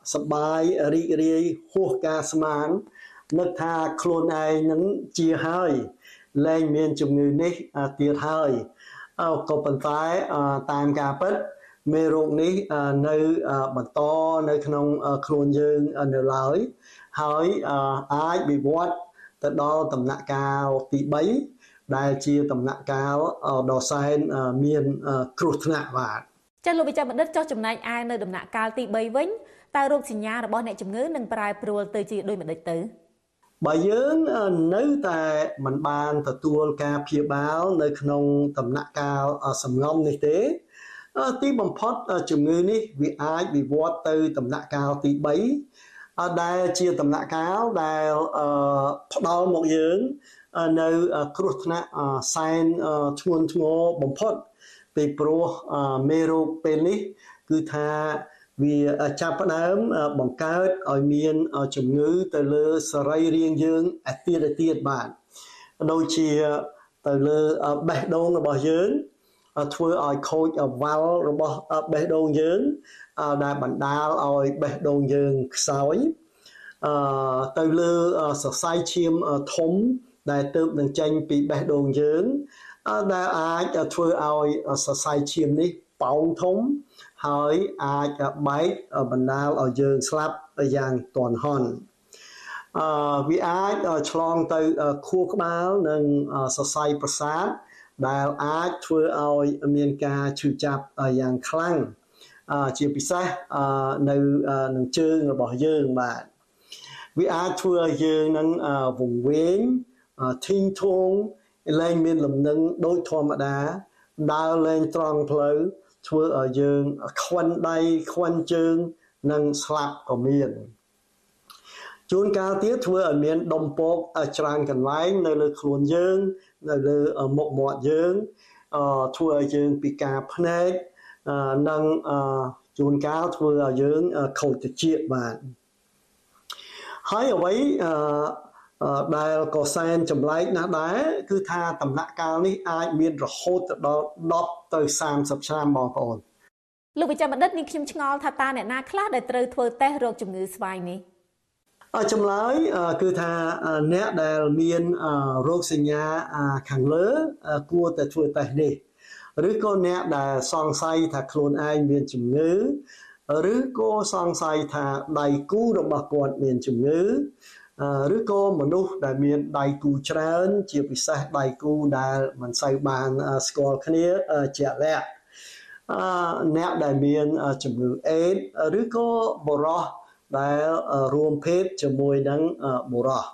sập bài ri ri hô ca sman nước tha khôn ai nắng chia hơi lên miền chầm ngư ní tiệt hơi cầu bàn tay tam cà pết mê ruộng ní nơi bàn to nơi trong khôn dương nơi lời hỏi ai bị bót tới đó tầm nạ cao tí bấy đài chia tầm nạ cao đò sen miền cột nạ và chân lùi chân mặt đất cho chấm này ai nơi tầm nạ cao tí bấy vĩnh ta ruột xì nhà là bọn này chấm ngữ nâng prai pruol từ chỉ đôi mặt đất tứ bởi dưỡng nếu tại mình ban thật tuôn ca phía báo nơi khăn tầm nạ cao sầm ngâm này thế tí bằng phót chấm ngữ ní vì ai bị vót từ tầm nạ cao tí bấy đài chia tầm nạ cao đài đo một dưỡng nơi cột nạ sen chuồn chuồn bấm phốt tây pro mero penny cứ tha vì chạm bắt đám bóng cao ở miền chủng ngữ từ lơ sợi riêng dưỡng tiệt tiệt bản đôi chia từ lơ bẻ đông là bỏ dưỡng thưa ở khối ở vào rồi bỏ bẻ đông dưỡng đài bản đào ở bẻ đông dưỡng sỏi từ lơ sợi chim thúng đại tượng đường tranh bị bẻ đồn dưỡng đại ai thưa ai sai chiêm đi bóng thống hỏi ai bấy ở bản đảo ở dương slap ở giang toàn hòn vì ai chlong từ khu báo nâng sai prasad đại ai thưa ai miền ca chịu chạp ở giang khang chỉ bị sai nơi nâng chương là bỏ dương bạn vì ai thưa dương nâng vùng quyến thiên thôn lên miền lầm nâng đối thoa mặt đá đào lên tròn phở thua ở dương khoan đây khoan chương nâng slap ở miền chốn cao tiết thua ở miền đông bốc ở tràng cảnh lái nơi lư khuôn dương nơi lư ở mộc mọt dương thua ở dương bị cà phê nâng chốn cao thua ở dương khẩu tự triệt bạn hỏi ở ấy đài có sen chấm lấy ná đá cứ tha tầm nạ cao ní ai miên rồi hốt đó đọp tới sam sập sam bò ồn lúc bây giờ mặt đất ní kim ngòi thà ta nè na khá để từ thưa té rồi chấm ngữ xoay ní ở chấm lấy cứ tha nét đài miên rốt sinh nhà khẳng lớ cua từ thưa té ní rứ cô nét đài song say thà khôn ai miên chấm ngữ rứ cô song say thà đầy cú rồi bà quạt miên chấm ngữ rước cô mà nô đại miền đại cù trán chia bị sai đại cù đại mình sai bàn score kia chẹt lẹ nét đại miền chấm ngữ ế rước cô bồ rò đại rùm phết chấm môi đắng bồ rò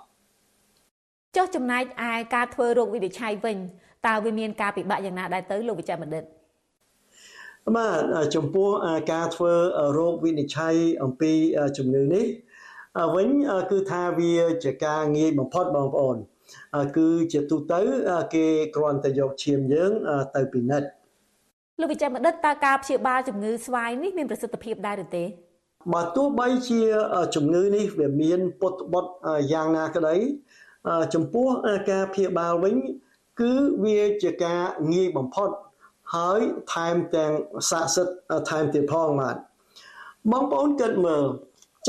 cho chấm này ai ca thưa ruộng vì để chai vinh ta vì miền ca bị bại dạng nào đại tới lục bị chạm mình định mà chấm pua ca thưa ruộng vì để chai ông pi chấm ngữ ní vĩnh cứ tha vi chỉ ca nghi bằng phật bằng ổn គឺជាទូទៅគេគ្រាន់តែយកឈាមយើងទៅពិនិត្យលោកវិចារបណ្ឌិតតើការព្យាបាលជំងឺស្វាយនេះមានប្រសិទ្ធភាពដែរឬទេបើទោះបីជាជំងឺនេះវាមានពុតបុតយ៉ាងណាក្តីចំពោះការព្យាបាលវិញគឺវាជាការងាយបំផុតហើយថែមទាំងស័ក្តិសិទ្ធិថែមទៀតផងបាទបងប្អូនគិតមើល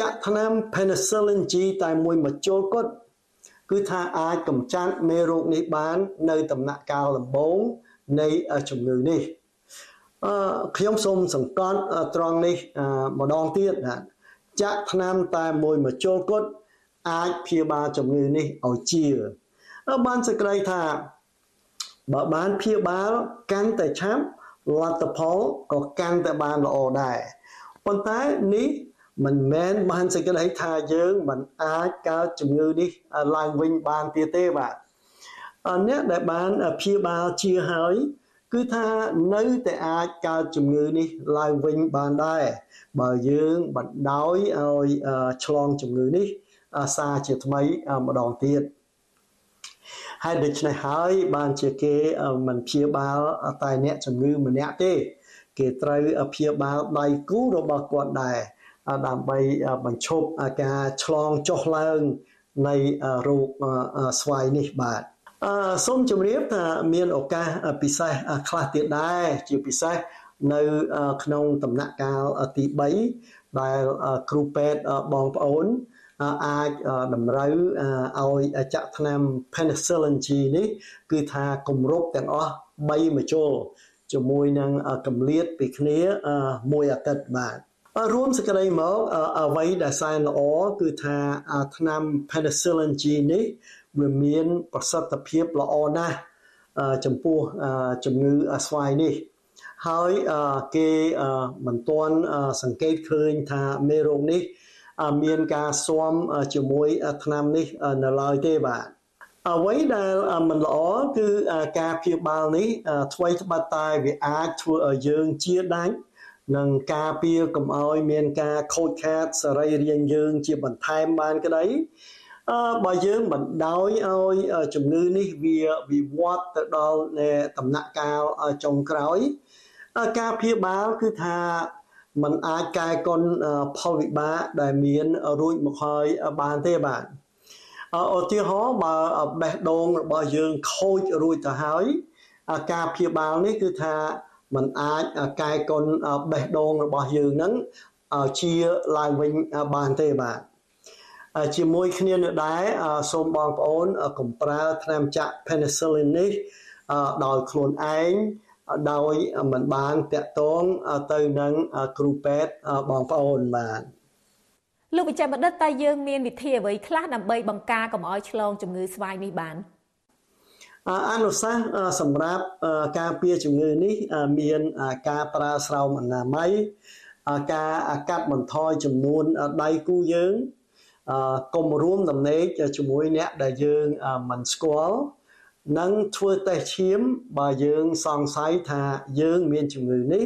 ចាក់ថ្នាំ Penicillin G តែមួយមជ្ឈលគាត់គឺថាអាចកម្ចាត់មេរោគនេះបាននៅដំណាក់កាលដំបូងនៃជំងឺនេះអឺខ្ញុំសូមសង្កត់ត្រង់នេះម្ដងទៀតណាចាក់ថ្នាំតែមួយមជ្ឈលគាត់អាចព្យាបាលជំងឺនេះឲ្យជាបានសេចក្តីថាបើបានព្យាបាលកាន់តែឆាប់លទ្ធផលក៏កាន់តែបានល្អដែរប៉ុន្តែនេះមិនមែនបានសេចក្តីថាយើងមិនអាចកើតជំងឺនេះឡើងវិញបានទៀតទេបាទអ្នកដែលបានព្យាបាលជាហើយគឺថានៅតែអាចកើតជំងឺនេះឡើងវិញបានដែរបើយើងបណ្ដោយឲ្យឆ្លងជំងឺនេះសារជាថ្មីម្ដងទៀតហើយដូច្នេះហើយបានជាគេមិនព្យាបាលតែអ្នកជំងឺម្នាក់ទេគេត្រូវព្យាបាលដៃគូរបស់គាត់ដែរដើម្បីបញ្ឈប់ការឆ្លងចុះឡើងនៃរោគស្វាយនេះបាទសូមជម្រាបថាមានឱកាសពិសេសខ្លះទៀតដែរជាពិសេសនៅក្នុងដំណាក់កាលទីបីដែលគ្រូពេទ្យបងប្អូនអាចតម្រូវឲ្យចាក់ថ្នាំ Penicillin G នេះគឺថាគម្រប់ទាំងអស់បីមជ្ឈលជាមួយនឹងកម្លាតពីគ្នាមួយអាទិត្យបាទរួមសេចក្តីមកអ្វីដែលសែនល្អគឺថាថ្នាំ Penicillin G នេះវាមានប្រសិទ្ធភាពល្អណាស់ចំពោះជំងឺស្វាយនេះហើយគេមិនទាន់សង្កេតឃើញថាមេរោគនេះមានការស៊ាំជាមួយថ្នាំនេះនៅឡើយទេបាទអ្វីដែលមិនល្អគឺការព្យាបាលនេះថ្មីត្បិតតែវាអាចធ្វើឲ្យយើងជាដាច់នឹងការពារកុំឲ្យមានការខូចខាតសរីរាង្គយើងជាបន្ថែមបានក្តីបើយើងបណ្ដោយឲ្យជំងឺនេះវាវិវត្តទៅដល់ដំណាក់កាលចុងក្រោយការព្យាបាលគឺថាมันអាចកែកុនផលវិបាកដែលមានរួចមកហើយបានទេបាទឧទាហរណ៍បើបេះដូងរបស់យើងខូចរួចទៅហើយការព្យាបាលនេះគឺថាมันអាចកែកុនបេះដូងរបស់យើងនឹងជាឡើងវិញបានទេបាទជាមួយគ្នានេះដែរសូមបងប្អូនកុំប្រើថ្នាំចាក់ Penicillin នេះដោយខ្លួនឯងដោយមិនបានតាក់ទងទៅនឹងគ្រូពេទ្យបងប្អូនបានលោកវិចារបណ្ឌិតតើយើងមានវិធីអ្វីខ្លះដើម្បីបង្ការកុំឲ្យឆ្លងជំងឺស្វាយនេះបានអនុសាសន៍សម្រាប់ការពារជំងឺនេះមានការប្រើស្រោមអនាម័យការកាត់បន្ថយចំនួនដៃគូយើងកុំរួមដំណេកជាមួយអ្នកដែលយើងមិនស្គាល់នឹងធ្វើតេស្តឈាមបើយើងសង្ស័យថាយើងមានជំងឺនេះ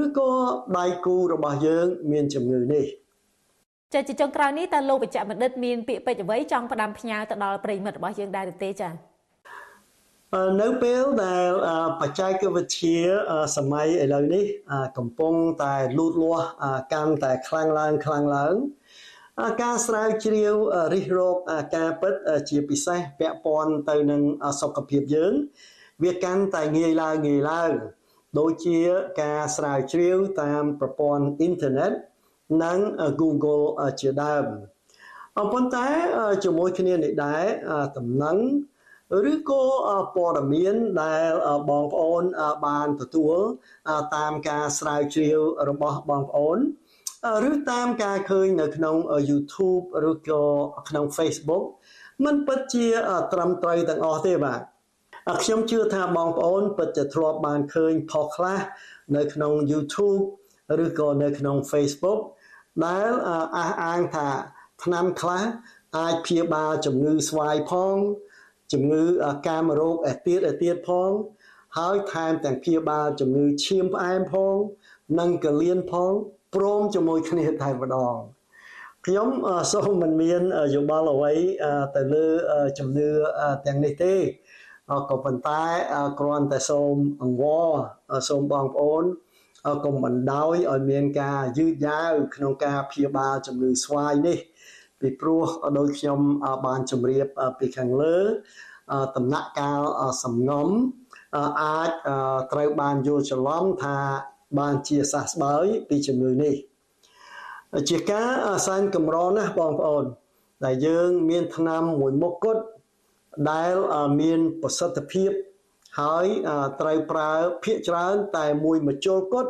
ឬក៏ដៃគូរបស់យើងមានជំងឺនេះចា៎ចុងក្រោយនេះតើលោកវេជ្ជបណ្ឌិតមានពាក្យពេចន៍អ្វីចង់ផ្ដាំផ្ញើទៅដល់ប្រិយមិត្តរបស់យើងដែរឬទេចា៎នៅពេលដែលបច្ចេកវិទ្យាសម័យឥឡូវនេះកំពុងតែលូតលាស់កាន់តែខ្លាំងឡើងខ្លាំងឡើងការស្រាវជ្រាវរិះរោគការពិតជាពិសេសពាក់ព័ន្ធទៅនឹងសុខភាពយើងវាកាន់តែងាយឡើងងាយឡើងដូចជាការស្រាវជ្រាវតាមប្រព័ន្ធអ៊ីនធឺណិតនិង Google ជាដើមប៉ុន្តែជាមួយគ្នានេះដែរដំណឹងឬក៏ព័ត៌មានដែលបងប្អូនបានទទួលតាមការស្រាវជ្រាវរបស់បងប្អូនឬតាមការឃើញនៅក្នុង YouTube ឬក៏ក្នុង Facebook มันពិតជាត្រឹមត្រូវទាំងអស់ទេបាទខ្ញុំជឿថាបងប្អូនពិតជាធ្លាប់បានឃើញផុសខ្លះនៅក្នុង YouTube ឬក៏នៅក្នុង Facebook ដែលអះអាងថាថ្នាំខ្លះអាចព្យាបាលជំងឺស្វាយផងជំងឺកាមរោគអទៀតអទៀតផងហើយថែមទាំងព្យាបាលជំងឺឈាមផ្អែមផងនិងកលៀនផងព្រមជាមួយគ្នាតែម្ដង Kyom so Manmian Yubal away the Lu Chumnu Tangnity, Copantai, Kron Tasom and War, Som Bong Own, a Commandawi or Mianka, Yuya, Knonka, Piba, Chumnu Swine, Pipro, Adolchium, Banchum Rip, Pikangler, Tamnaka, some nom, Art, Triban Yochalom, Ta, Banchi Sasbai, Pichumuni. Chỉ cá san cầm rón á bòn ồn đại dương miền thăng nam muôn mốc cốt đại miền bờ sông tập hiệp hỏi tây pra phía trán tại mùi mà chôn cốt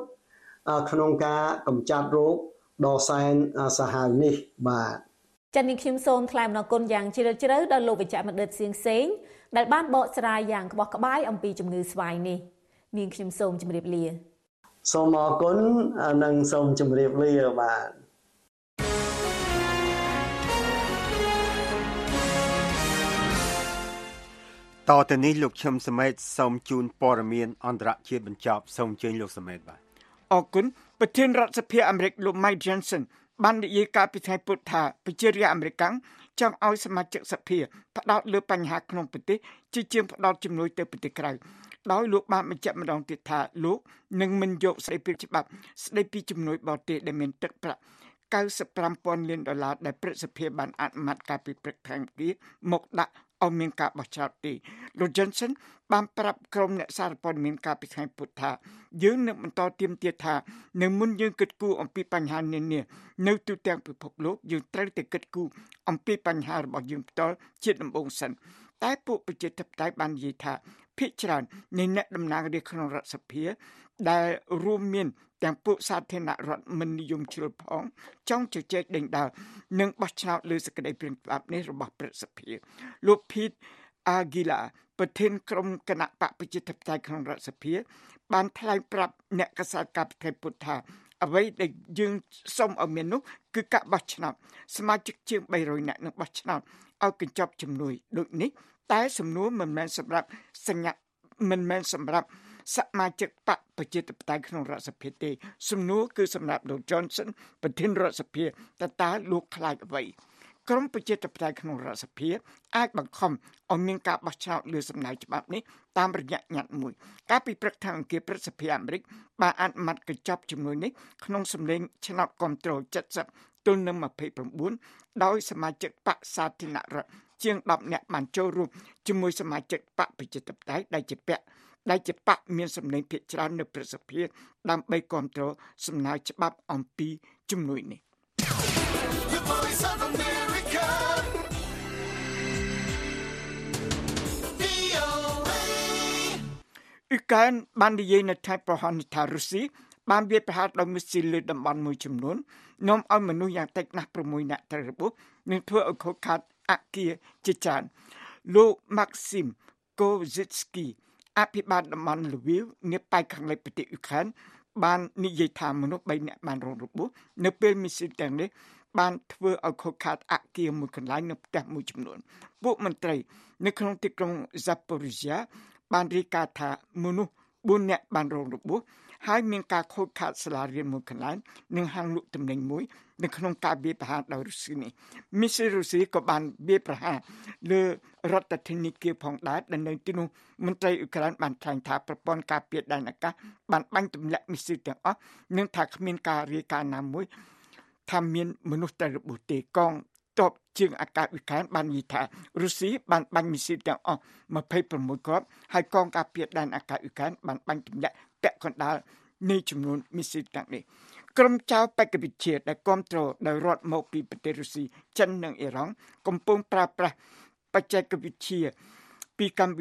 khôn cá cầm chặt rốt đò san sa hà ni và chân đi kim sơn climb nó côn giang chỉ là đó lô về chạy mặt đất xiên xén đại ban bộ sài giang có bọc bãi ông pi chùm ngư xoài ni miền kim sơn chùm đẹp lìa sông mò cún nâng sông chùm đẹp lìa và Tao tên ni lục châm smet sông chun poramian on drat chip and chop sông chun lục smet ba. Okun, but tin rats appear Americ lục Mike Johnson, bandit ye capitan put ta, Pigeria American, chum out some magics appear, put out lip and hack no pity, chichim put out chim loiter pity cry. Now look, mamma chap madame tita, look, Ningman joke say pitch up, sleepy chim noit body, the mint tuck plat. Cow supram pon lind aloud, the prince appear ban at mad cappy prick time deer, mock that. Ông miền cáp bách chặt đi. Lord Johnson ban prab krom nét sáp pon miền cáp bị khai put tha. Dường nước mình to tiêm tiệt tha. Nước muốn dường kết cù ông pi pan hà nền nề. Nước tu tiang bị phộc lốp dường trai tiệt kết cù ông pi pan hà bảo dường to chết nằm bông sần. Tái bộ bị chết thập tái ban gì tha. Phi trần nên nét đầm nàng để khôn rát sập hía. Đại Roman tiang bộ sát thiên nạ rát mình dùng chiều phong trong chiều chết đỉnh đào. Nước bách chặt lưới sạc đầy biển bạc nét rập bạc sập hía. Lốp Pete Aguila, but ten crum cannot back with the Titan recipe. Bantai prap neckasa captain away the young some of menu, good cat batching up. Smagic chip by ruin at no batching up. I can chop chim lui, look nick, tie some no man some rap, sing up man some rap, sat magic back with the Titan recipe. Some no good some rap, Lord Johnson, but ten recipe that I look like away. ក្រុមប្រជាធិបតេយ្យក្នុងរដ្ឋសភាអាចបង្ខំឲ្យមានការ The Voice of America. VOA. Ukraine ban diyay na Thai prohan Thai Russia ban bie pahat lo misi le dam ban mui chumnon nom ao manu yang tek na promoi na terbu ning thua o kho khat akia chichan lo Maxim Kozicki aphibat dam ban Lviv ne pai khang lai prati Ukraine ban niyay tha manu bai ne ban ron rubu ne pel misi tang ne បានធ្វើឲ្យខូចខាតអគារមួយកន្លែងនៅផ្ទះមួយចំនួនពួកមន្ត្រីនៅក្នុងទីក្រុង ថាមានមនុស្សតែរបូតេកងតបជើងអាកាសវិការបាននិយាយថារុស្ស៊ីបានបាញ់មីស៊ីលទាំងអស់មក ពីកម្មវ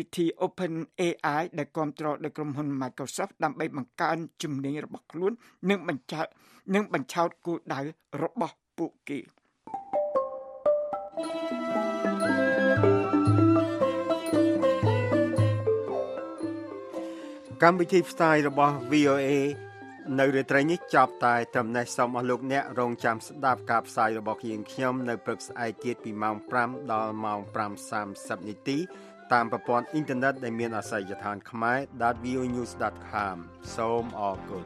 ិធី Open เอ ไอ ដែលគ្រប់គ្រងដោយក្រុមហ៊ុន Microsoft ដើម្បីបង្កើនជំនាញរបស់ខ្លួន និងបញ្ឆោត និងបញ្ឆោតគោលដៅរបស់ពួកគេ កម្មវិធីផ្សាយរបស់ VOA នៅរាត្រីនេះចប់តែត្រឹមនេះសូមអស់លោកអ្នករងចាំស្ដាប់ការផ្សាយរបស់យើងខ្ញុំនៅព្រឹកស្អែកទៀតពីម៉ោង 5 ដល់ម៉ោង 5:30 នាទី តាមប្រព័ន្ធអ៊ីនធឺណិតដែលមានអាសយដ្ឋានខ្មែរ សូម អរគុណ